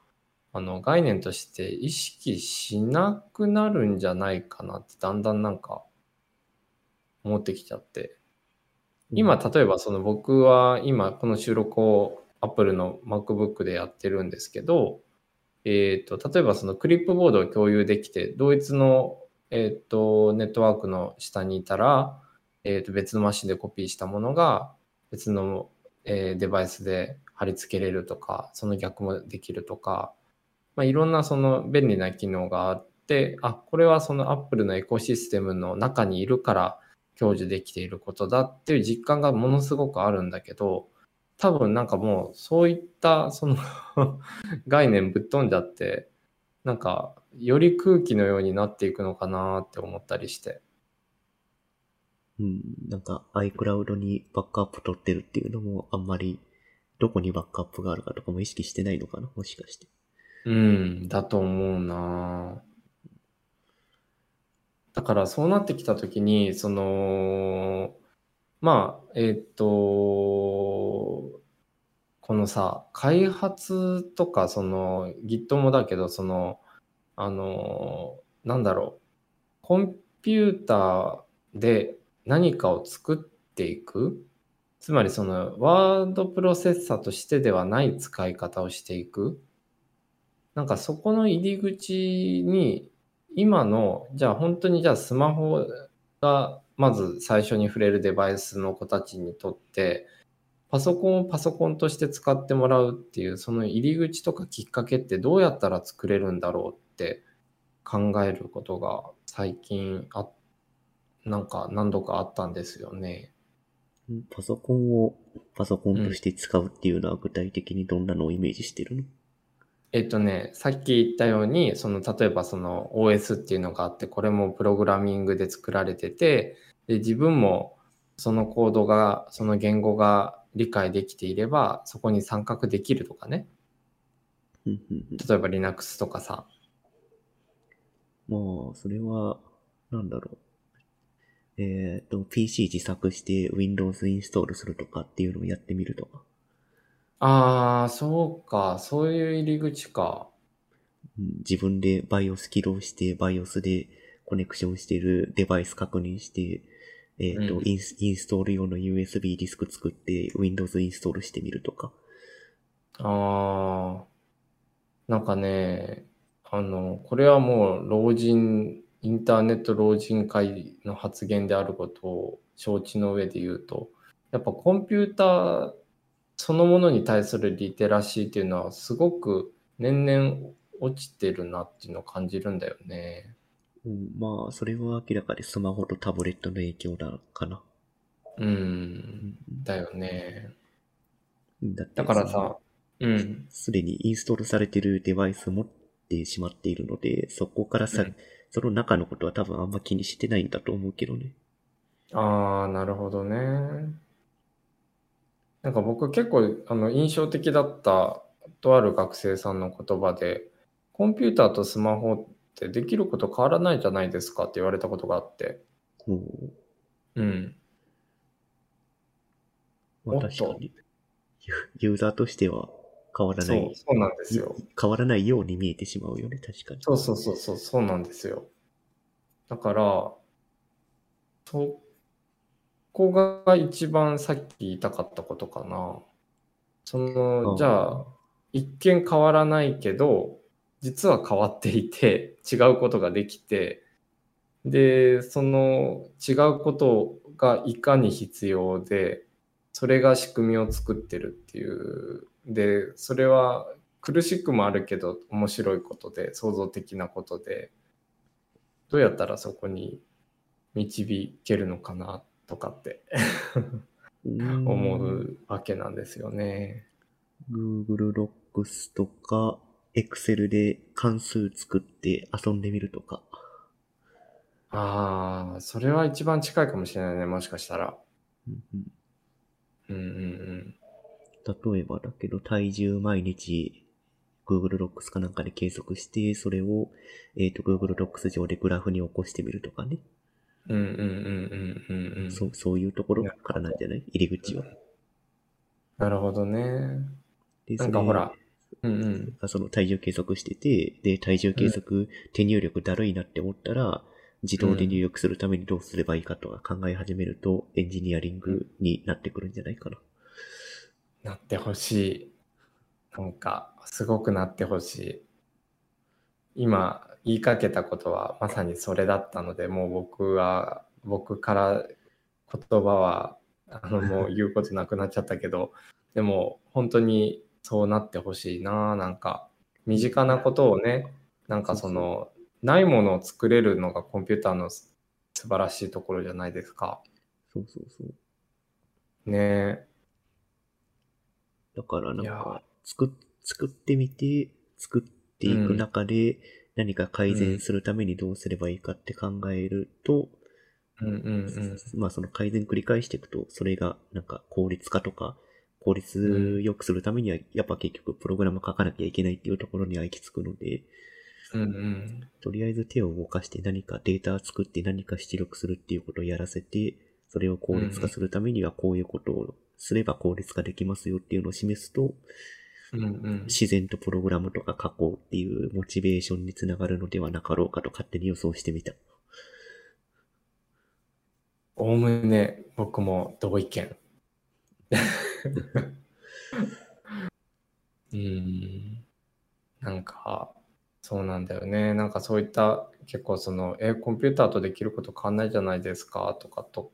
あの概念として意識しなくなるんじゃないかなってだんだんなんか思ってきちゃって、今例えばその僕は今この収録を Apple の MacBook でやってるんですけど、えーと例えばそのクリップボードを共有できて、同一のえーとネットワークの下にいたら、えーと別のマシンでコピーしたものが別のデバイスで貼り付けれるとか、その逆もできるとか、まあ、いろんなその便利な機能があって、あ、これはその Apple のエコシステムの中にいるから享受できていることだっていう実感がものすごくあるんだけど、多分なんかもうそういったその概念ぶっ飛んじゃって、なんかより空気のようになっていくのかなって思ったりして。うん、なんか iCloud にバックアップ取ってるっていうのもあんまりどこにバックアップがあるかとかも意識してないのかな、もしかして。うん、だと思うな。だからそうなってきたときに、その、まあ、えっと、このさ、開発とか、その、Git もだけど、その、あの、なんだろう、コンピューターで何かを作っていく、つまりその、ワードプロセッサーとしてではない使い方をしていく。なんかそこの入り口に今の、じゃあ本当にじゃあスマホがまず最初に触れるデバイスの子たちにとってパソコンをパソコンとして使ってもらうっていう、その入り口とかきっかけってどうやったら作れるんだろうって考えることが最近あなんか何度かあったんですよね。パソコンをパソコンとして使うっていうのは具体的にどんなのをイメージしてるの？えっとね、さっき言ったように、その例えばその オーエス っていうのがあって、これもプログラミングで作られてて、で自分もそのコードがその言語が理解できていればそこに参画できるとかね。例えば Linux とかさ。まあそれはなんだろう、えっと ピーシー 自作して Windows インストールするとかっていうのをやってみるとか。ああ、そうか。そういう入り口か。自分で BIOS 起動して、BIOS でコネクションしているデバイス確認して、えっと、うん、インス、インストール用の ユーエスビー ディスク作って Windows インストールしてみるとか。ああ、なんかね、あの、これはもう老人、インターネット老人会の発言であることを承知の上で言うと、やっぱコンピューターそのものに対するリテラシーっていうのはすごく年々落ちてるなっていうのを感じるんだよね。うん、まあそれは明らかにスマホとタブレットの影響だかな。うん、うん、だよね。だってだからさ、うん、すでにインストールされてるデバイス持ってしまっているので、そこからさ、うん、その中のことは多分あんま気にしてないんだと思うけどね。ああ、なるほどね。なんか僕結構あの印象的だったとある学生さんの言葉で、コンピューターとスマホってできること変わらないじゃないですかって言われたことがあって。うん。うん。まあ、確かに。ユーザーとしては変わらない。そう、そうなんですよ。変わらないように見えてしまうよね、確かに。そうそうそうそう、そうなんですよ。だから、そこが一番さっき言いたかったことかな。その、じゃあ、一見変わらないけど、実は変わっていて、違うことができて、で、その違うことがいかに必要で、それが仕組みを作ってるっていう。で、それは苦しくもあるけど、面白いことで、創造的なことで、どうやったらそこに導けるのかなとかって思うわけなんですよね。Google Docs とか Excel で関数作って遊んでみるとか。ああ、それは一番近いかもしれないね、もしかしたら。うんうんうんうん、例えばだけど、体重毎日 Google Docs かなんかで計測して、それを、えーと、Google Docs 上でグラフに起こしてみるとかね。うんうんうんうんうん、うん、そう。そういうところからなんじゃない？入り口は。なるほどね。でなんかほら、うんうん、その体重計測してて、で、体重計測、うん、手入力だるいなって思ったら、自動で入力するためにどうすればいいかとか考え始めると、エンジニアリングになってくるんじゃないかな。なってほしい。なんか、すごくなってほしい。今、言いかけたことはまさにそれだったので、もう僕は、僕から言葉は、あの、もう言うことなくなっちゃったけど、でも、本当にそうなってほしいな。なんか、身近なことをね、なんかその、ないものを作れるのがコンピューターの素晴らしいところじゃないですか。そうそうそう。ねえ。だからなんか作、作ってみて、作っていく中で何か改善するためにどうすればいいかって考えると、うんうんうんうん、まあその改善繰り返していくと、それがなんか効率化とか、効率良くするためにはやっぱ結局プログラム書かなきゃいけないっていうところには行き着くので、うんうん、とりあえず手を動かして何かデータ作って何か出力するっていうことをやらせて、それを効率化するためにはこういうことをすれば効率化できますよっていうのを示すと、うんうん、自然とプログラムとか加工っていうモチベーションにつながるのではなかろうかと勝手に予想してみた。おおむね僕も同意見。うーん、なんかそうなんだよね。なんかそういった結構その、え、コンピューターとできること変わんないじゃないですかとかと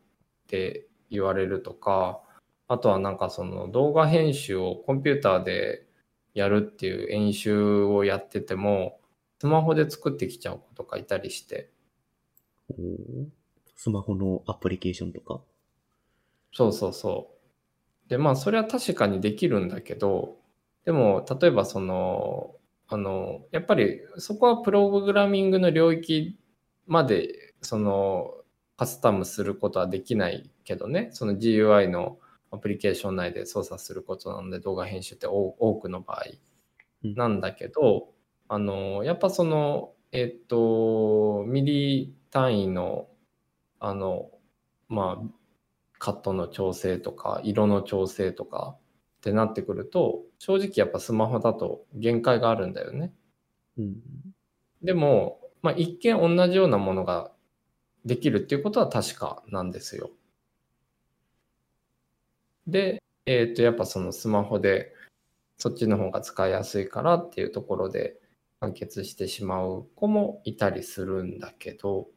って言われるとか、あとはなんかその動画編集をコンピューターでやるっていう演習をやってても、スマホで作ってきちゃう子とかいたりして。スマホのアプリケーションとか？そうそうそう。で、まあそれは確かにできるんだけど、でも例えばその、あのやっぱりそこはプログラミングの領域までそのカスタムすることはできないけどね、その ジーユーアイ のアプリケーション内で操作することなので、動画編集って多くの場合なんだけど、あのやっぱそのえっとミリ単位のあのまあカットの調整とか色の調整とかってなってくると、正直やっぱスマホだと限界があるんだよね。うん、でも、まあ、一見同じようなものができるっていうことは確かなんですよ。で、えっと、やっぱそのスマホでそっちの方が使いやすいからっていうところで完結してしまう子もいたりするんだけど、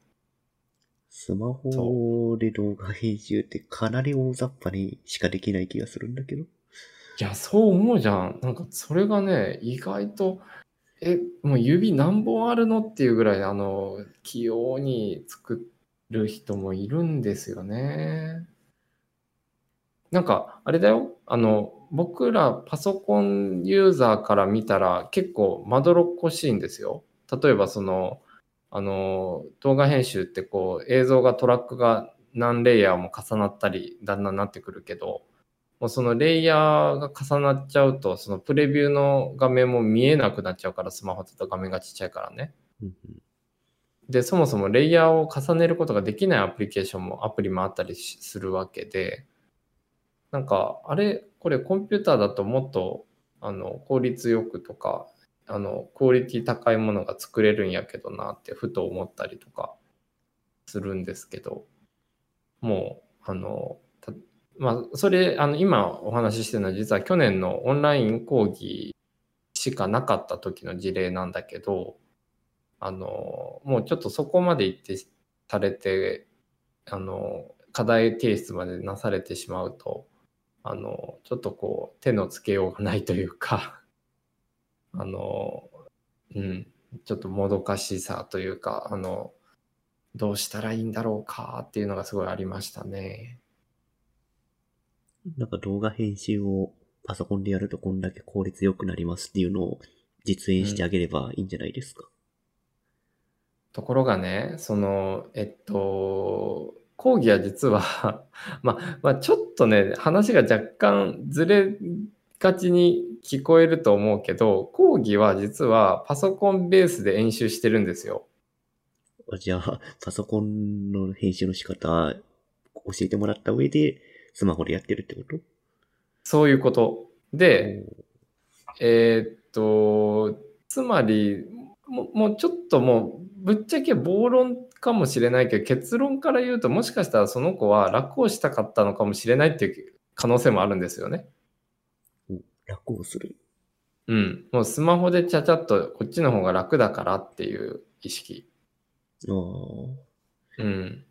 スマホで動画編集ってかなり大雑把にしかできない気がするんだけど。いや、そう思うじゃん。なんかそれがね、意外と、え、もう指何本あるのっていうぐらい、あの、器用に作る人もいるんですよね。なんか、あれだよ。あの、僕らパソコンユーザーから見たら結構まどろっこしいんですよ。例えばその、あの動画編集ってこう映像がトラックが何レイヤーも重なったりだんだんなってくるけど、もうそのレイヤーが重なっちゃうとそのプレビューの画面も見えなくなっちゃうから、スマホだと画面がちっちゃいからね。でそもそもレイヤーを重ねることができないアプリケーションもアプリもあったりするわけで、なんかあれこれコンピューターだともっとあの効率よくとか、あのクオリティ高いものが作れるんやけどなってふと思ったりとかするんですけど、もうあのたまあそれあの今お話ししてるのは実は去年のオンライン講義しかなかった時の事例なんだけど、あのもうちょっとそこまで行ってされて、あの課題提出までなされてしまうと、あのちょっとこう手のつけようがないというか。あのうん、ちょっともどかしさというか、あのどうしたらいいんだろうかっていうのがすごいありましたね。なんか動画編集をパソコンでやるとこんだけ効率よくなりますっていうのを実演してあげればいいんじゃないですか。うん、ところがね、そのえっと講義は実はまあ、まあ、ちょっとね話が若干ずれがちに聞こえると思うけど、講義は実はパソコンベースで演習してるんですよ。じゃあパソコンの編集の仕方教えてもらった上でスマホでやってるってこと？そういうことで、えー、っとつまり も, もうちょっともうぶっちゃけ暴論かもしれないけど、結論から言うともしかしたらその子は楽をしたかったのかもしれないっていう可能性もあるんですよね。楽をする。うん。もうスマホでちゃちゃっとこっちの方が楽だからっていう意識。ああ。うん。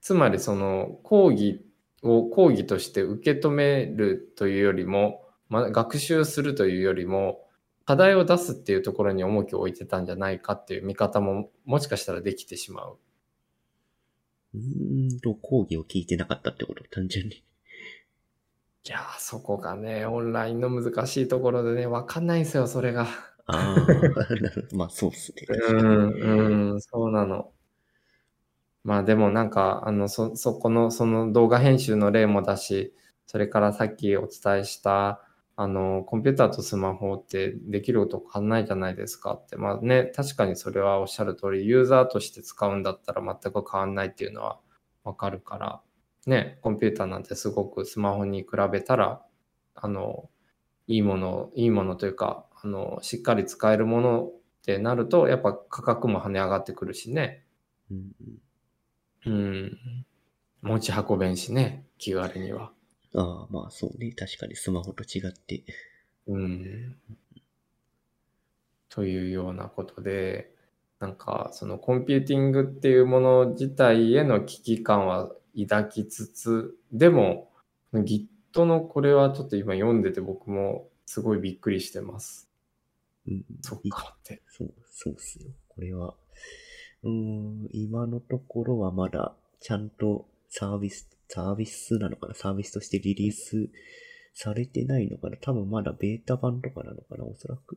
つまりその講義を講義として受け止めるというよりも、ま、学習するというよりも、課題を出すっていうところに重きを置いてたんじゃないかっていう見方ももしかしたらできてしまう。うーんと、講義を聞いてなかったってこと、単純に。いやー、そこがね、オンラインの難しいところでね、分かんないんですよ、それが。ああ、まあそうっすね。うん、うん、そうなの。まあでもなんか、あの、そ、そこの、その動画編集の例もだし、それからさっきお伝えした、あの、コンピューターとスマホってできること変わんないじゃないですかって。まあね、確かにそれはおっしゃる通り、ユーザーとして使うんだったら全く変わんないっていうのは分かるから。ね、コンピューターなんてすごくスマホに比べたら、あの、いいもの、いいものというか、あの、しっかり使えるものってなると、やっぱ価格も跳ね上がってくるしね。うん。うん、持ち運べんしね、気軽には。ああ、まあそうね。確かにスマホと違って。うん。というようなことで、なんか、そのコンピューティングっていうもの自体への危機感は、抱きつつ、でも Git のこれはちょっと今読んでて僕もすごいびっくりしてます。うん、そっかって。そう、そうっすよ。これは、うーん、今のところはまだちゃんとサービス、サービスなのかな、サービスとしてリリースされてないのかな、多分まだベータ版とかなのかな、おそらく。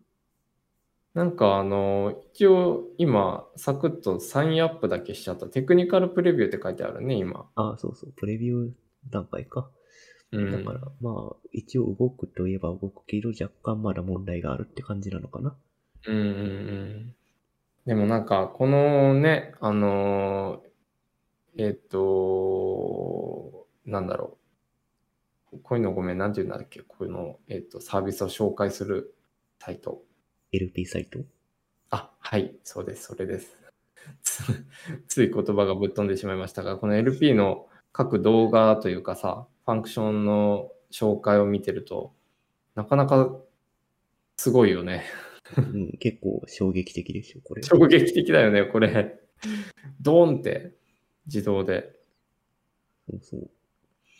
なんかあの、一応今、サクッとサインアップだけしちゃった。テクニカルプレビューって書いてあるね、今。ああ、そうそう、プレビュー段階か。うん、だから、まあ、一応動くといえば動くけど、若干まだ問題があるって感じなのかな。うんうんうん。でもなんか、このね、あの、えっと、なんだろう。こういうのごめん、なんていうんだっけ、この、えっと、サービスを紹介するサイト。エルピー サイト？あ、はい、そうです、それです。つ, つい言葉がぶっ飛んでしまいましたが、この エルピー の各動画というかさ、ファンクションの紹介を見てると、なかなかすごいよね。うん、結構衝撃的ですよ、これ。衝撃的だよね、これ。ドーンって、自動で。そうそう。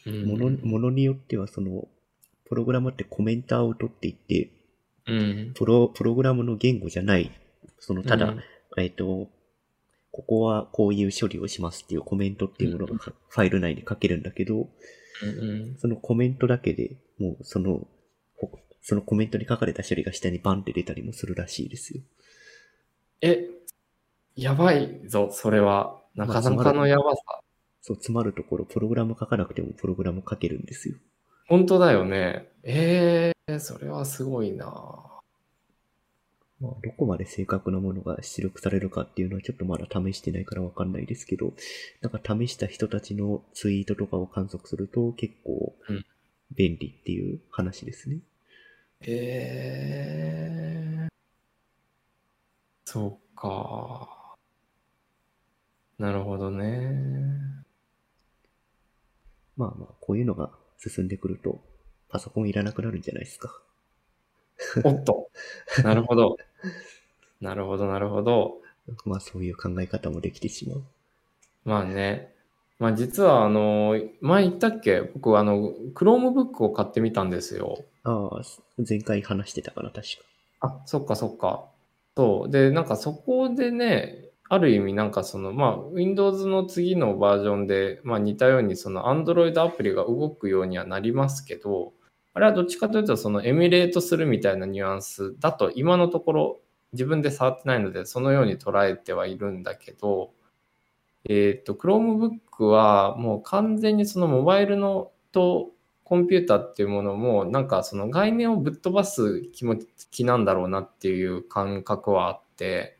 うん、もの、ものによっては、その、プログラムってコメンターを取っていって、うん、プロ、プログラムの言語じゃない、その、ただ、うん、えっと、ここはこういう処理をしますっていうコメントっていうものがファイル内に書けるんだけど、うん、そのコメントだけでもうその、そのコメントに書かれた処理が下にバンって出たりもするらしいですよ。え、やばいぞ、それは。なかなかのやばさ。まあ、そう、詰まるところ、プログラム書かなくてもプログラム書けるんですよ。本当だよね。えー、それはすごいな。まあ、どこまで正確なものが出力されるかっていうのはちょっとまだ試してないからわかんないですけど、なんか試した人たちのツイートとかを観測すると結構便利っていう話ですね。へ、うん、えー、そうか。なるほどね。まあまあ、こういうのが進んでくるとパソコンいらなくなるんじゃないですか。おっと。なるほど。なるほど、なるほど。まあ、そういう考え方もできてしまう。まあね。まあ、実は、あの、前言ったっけ？僕、あの、Chromebook を買ってみたんですよ。ああ、前回話してたから、確か。あ、そっか、そっか。そう。で、なんかそこでね、ある意味、なんかその、まあ、Windows の次のバージョンで、まあ、似たように、その、Android アプリが動くようにはなりますけど、あれはどっちかというと、そのエミュレートするみたいなニュアンスだと、今のところ自分で触ってないので、そのように捉えてはいるんだけど、えっと、Chromebook はもう完全にそのモバイルのとコンピューターっていうものも、なんかその概念をぶっ飛ばす気持ちなんだろうなっていう感覚はあって、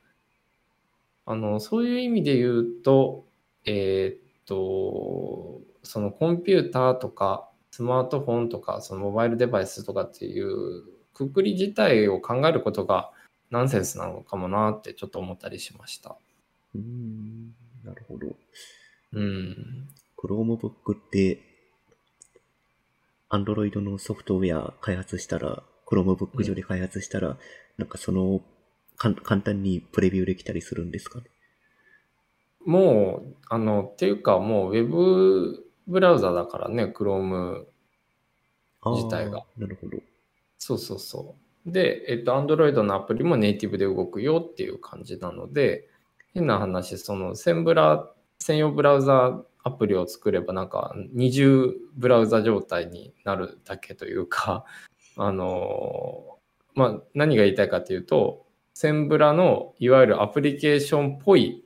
あの、そういう意味で言うと、えっと、そのコンピューターとか、スマートフォンとかそのモバイルデバイスとかっていうくくり自体を考えることがナンセンスなのかもなってちょっと思ったりしました。うーん、なるほど。うん。Chromebook って、Android のソフトウェア開発したら、Chromebook 上で開発したら、うん、なんかそのか、簡単にプレビューできたりするんですかね。もう、あの、っていうかもう Web、ブラウザだからね、Chrome 自体が。なるほど。そうそうそう。で、えっと、Android のアプリもネイティブで動くよっていう感じなので、変な話、その、専ブラ、専用ブラウザアプリを作れば、なんか、二重ブラウザ状態になるだけというか、あの、まあ、何が言いたいかというと、専ブラの、いわゆるアプリケーションっぽい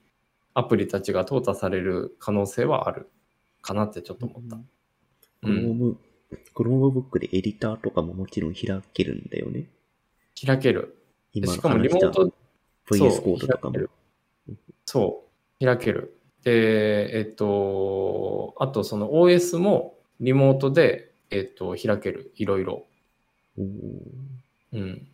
アプリたちが淘汰される可能性はある。かなってちょっと思った。うん、Chromebook でエディターとかももちろん開けるんだよね。開ける。今しかもリモート ブイエス Code とかも。そう、開ける。で、えっと、あとその オーエス もリモートで、えっと、開ける。いろいろ。うん。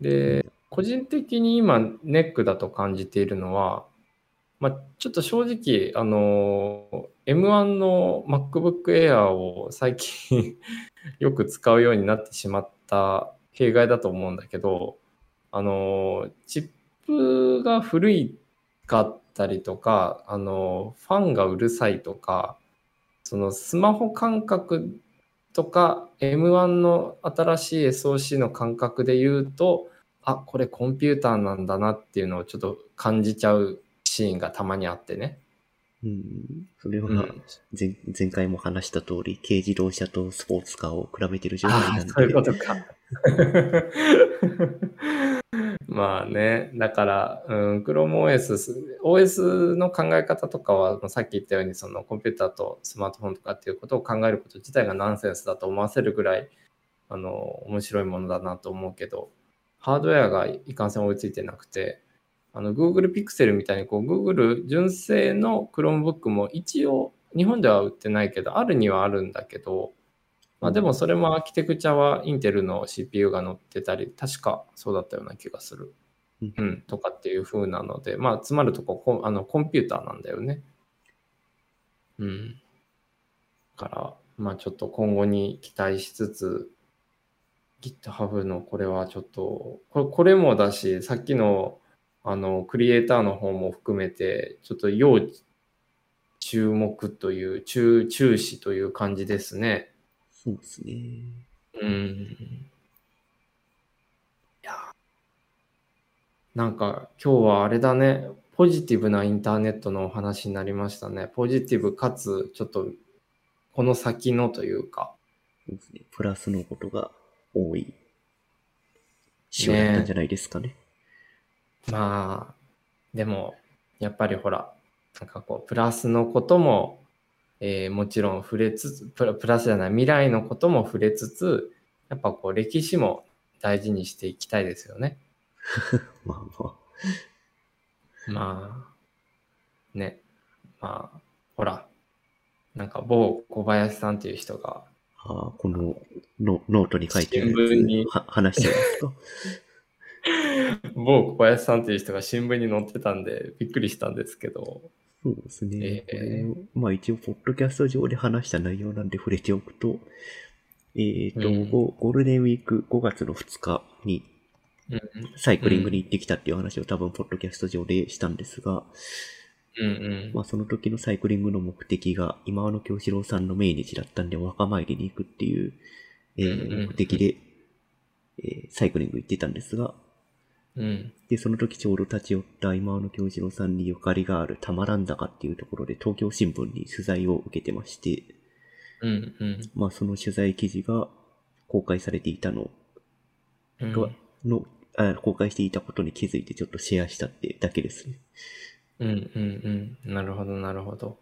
で、個人的に今ネックだと感じているのは、まあ、ちょっと正直、あのー、エムワン の MacBook Air を最近よく使うようになってしまった弊害だと思うんだけど、あのー、チップが古いかったりとか、あのー、ファンがうるさいとか、そのスマホ感覚とか エムワン の新しい エスオーシー の感覚で言うと、あ、これコンピューターなんだなっていうのをちょっと感じちゃうシーンがたまにあってね。うん、それは 前,、うん、前回も話した通り、軽自動車とスポーツカーを比べてる状態なんで。あ、そういうことか。まあね、だから、うん、Chrome オーエス、オーエス の考え方とかは、さっき言ったように、そのコンピューターとスマートフォンとかっていうことを考えること自体がナンセンスだと思わせるぐらい、あの、面白いものだなと思うけど、ハードウェアがいかんせん追いついてなくて、あの Google Pixel みたいにこう Google 純正の Chromebook も一応日本では売ってないけどあるにはあるんだけど、まあ、でもそれもアーキテクチャはインテルの シーピーユー が載ってたり確かそうだったような気がする。うん、とかっていう風なので、まあ、詰まるとこあのコンピューターなんだよね。うん。だから、まあ、ちょっと今後に期待しつつ、GitHub のこれはちょっと、これ、これもだし、さっきの、あの、クリエイターの方も含めて、ちょっと要注目という、注、注視という感じですね。そうですね。うん。いや、なんか今日はあれだね、ポジティブなインターネットのお話になりましたね。ポジティブかつ、ちょっと、この先のというか。そうですね。プラスのことが多い仕事だったんじゃないですかね。ね、まあ、でも、やっぱりほら、なんかこう、プラスのことも、えー、もちろん触れつつ、プラ、プラスじゃない、未来のことも触れつつ、やっぱこう、歴史も大事にしていきたいですよね。まあまあ。まあ、ね。まあ、ほら、なんか某小林さんっていう人が、ああ、このノートに書いてる話してますと。某小林さんという人が新聞に載ってたんでびっくりしたんですけど。そうですね。えー、まあ一応、ポッドキャスト上で話した内容なんで触れておくと、えっ、ー、と、うん、ゴールデンウィークごがつのふつかにサイクリングに行ってきたっていう話を多分ポッドキャスト上でしたんですが、うんうん、まあその時のサイクリングの目的が今和野京志郎さんの命日だったんでお墓参りに行くっていう、えー、目的で、えー、サイクリング行ってたんですが、うん、でその時ちょうど立ち寄った今和野京志郎さんにゆかりがある玉蘭坂っていうところで東京新聞に取材を受けてまして、うんうん、まあその取材記事が公開されていたの、うん、のあ公開していたことに気づいてちょっとシェアしたってだけですね。うんうんうん、なるほどなるほど。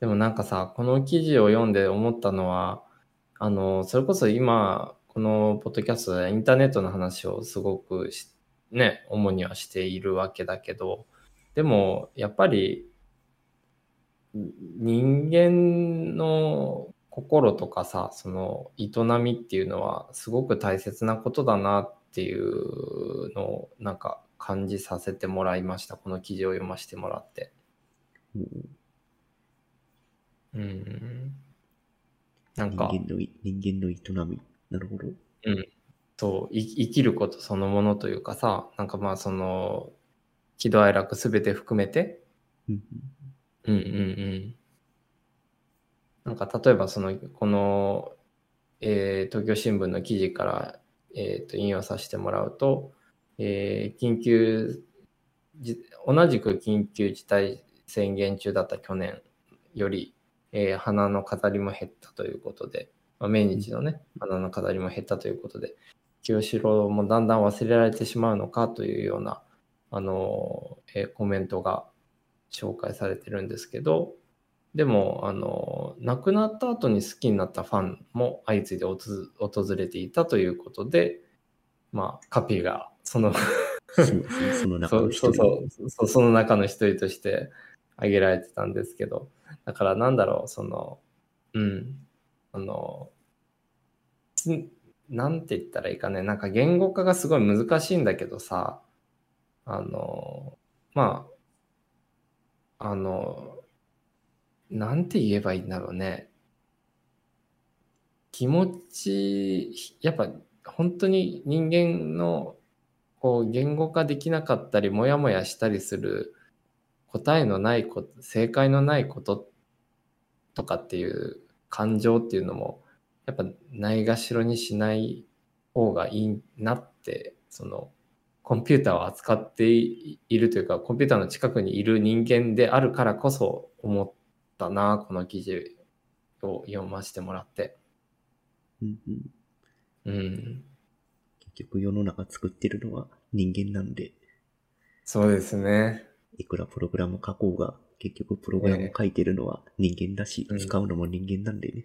でもなんかさ、この記事を読んで思ったのは、あのそれこそ今このポッドキャストでインターネットの話をすごくしね主にはしているわけだけど、でもやっぱり人間の心とかさ、その営みっていうのはすごく大切なことだなっていうのをなんか感じさせてもらいました。この記事を読ませてもらって。うん。うん、なんか人間の、人間の営み。なるほど。うん。そう、い生きることそのものというかさ、なんかまあその喜怒哀楽すべて含めて。うんうんうんうん。なんか例えばそのこの、えー、東京新聞の記事から、えー、と引用させてもらうと。えー、緊急同じく緊急事態宣言中だった去年より、えー、花の飾りも減ったということで、まあ、命日のね、うん、花の飾りも減ったということで、清志郎もだんだん忘れられてしまうのかというような、あのーえー、コメントが紹介されてるんですけど、でも、あのー、亡くなった後に好きになったファンも相次いで訪れていたということで、まあ、カピーがその中の一人として挙げられてたんですけど、だからなんだろう、その、うん、あの、なんて言ったらいいかね、なんか言語化がすごい難しいんだけどさ、あの、まあ、あの、なんて言えばいいんだろうね、気持ち、やっぱ本当に人間のこう言語化できなかったりモヤモヤしたりする答えのないこと、正解のないこととかっていう感情っていうのもやっぱないがしろにしない方がいいなって、そのコンピューターを扱っているというかコンピューターの近くにいる人間であるからこそ思ったな、この記事を読ませてもらって。うんうん。うん結局世の中作ってるのは人間なんで。そうですね。いくらプログラム書こうが、結局プログラム書いてるのは人間だし、えー、使うのも人間なんでね、うん。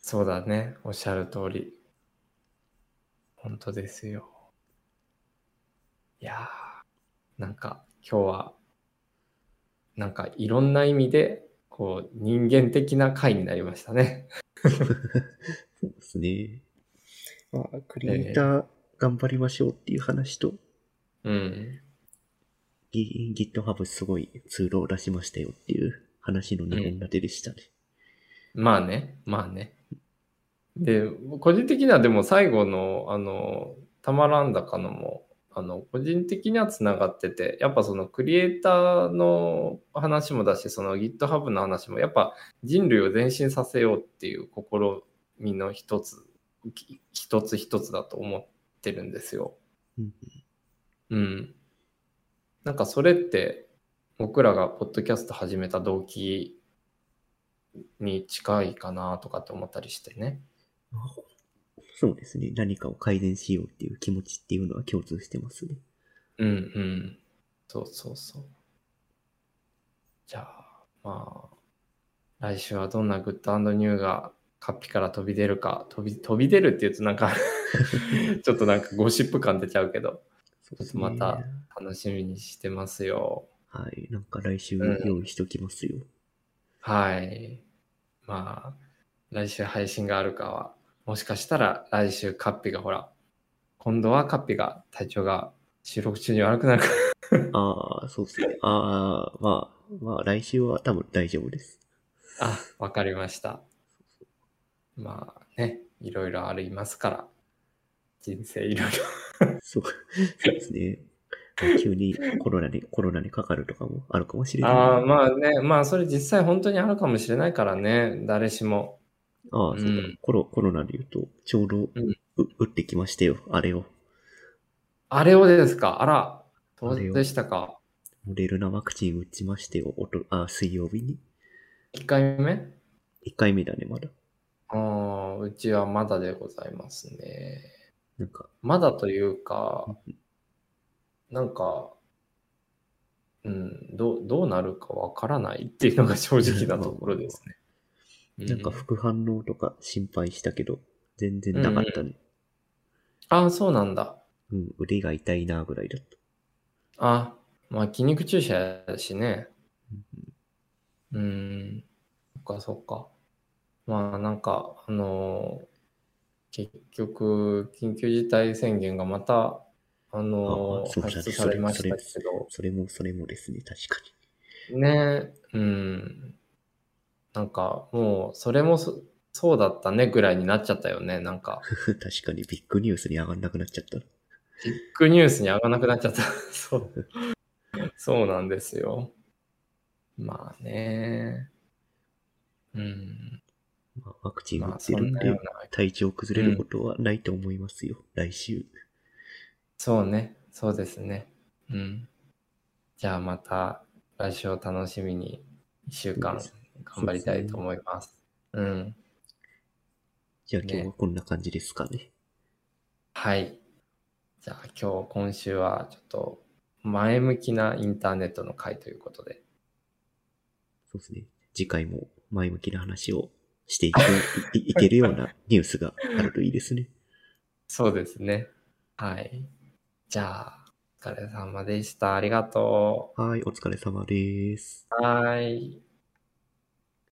そうだね。おっしゃる通り。本当ですよ。いやー、なんか今日は、なんかいろんな意味で、こう人間的な回になりましたね。そうですね。まあ、クリエイター頑張りましょうっていう話と、えうん。GitHub すごいツールを出しましたよっていう話のにほん立てでしたね。うん、まあね、まあね。で、個人的にはでも最後の、あの、たまらんだかのも、あの、個人的にはつながってて、やっぱそのクリエイターの話もだし、その GitHub の話も、やっぱ人類を前進させようっていう試みの一つ、一つ一つだと思ってるんですよ。うん。うん。なんかそれって僕らがポッドキャスト始めた動機に近いかなとかって思ったりしてね。そうですね。何かを改善しようっていう気持ちっていうのは共通してますね。うんうん。そうそうそう。じゃあ、まあ、来週はどんなグッド&ニューがカッピから飛び出るか、飛び、飛び出るって言うとなんか、ちょっとなんかゴシップ感出ちゃうけど。そうですね、また楽しみにしてますよ。はい。なんか来週用意しておきますよ。うん、はい。まあ、来週配信があるかは、もしかしたら来週カッピがほら、今度はカッピが体調が収録中に悪くなるから。ああ、そうですね。ああ、まあ、まあ来週は多分大丈夫です。あ、わかりました。まあね、いろいろありますから。人生いろいろ。そうですね。急にコロナに、コロナにかかるとかもあるかもしれない。ああ、まあね、まあそれ実際本当にあるかもしれないからね、誰しも。ああ、そうだ、うん、コロ、コロナで言うと、ちょうど、うん、打ってきましたよ、あれを。あれをですか？あら、どうでしたか？モデルナワクチン打ちましたよ、おとあ水曜日に。いっかいめ ?いっ 回目だね、まだ。ああ、うちはまだでございますね。なんかまだというか、なんか、うん、どう、どうなるかわからないっていうのが正直なところですね。なんか副反応とか心配したけど、全然なかったね。うん、ああ、そうなんだ。うん、腕が痛いなぐらいだった。あ、まあ筋肉注射やしね。うん、うん、そっかそっか。まあなんか、あのー、結局、緊急事態宣言がまた、あのー、発出されましたけど。それも、それもですね、確かに。ねえ、うん。なんか、もう、それもそ、そうだったねぐらいになっちゃったよね、なんか。確かに、ビッグニュースに上がんなくなっちゃった。ビッグニュースに上がんなくなっちゃった。そう。そうなんですよ。まあね。うん。まあ、ワクチン打ってるんで体調崩れることはないと思いますよ、うん、来週。そうね、そうですね。うん。じゃあまた来週を楽しみにいっしゅうかん頑張りたいと思います。う, すね、うん。じゃあ今日はこんな感じですか ね, ね。はい。じゃあ今日、今週はちょっと前向きなインターネットの回ということで。そうですね。次回も前向きな話をしてい け, いけるようなニュースがあるといいですね。そうですね。はい。じゃあ、お疲れ様でした。ありがとう。はい、お疲れ様です。はい。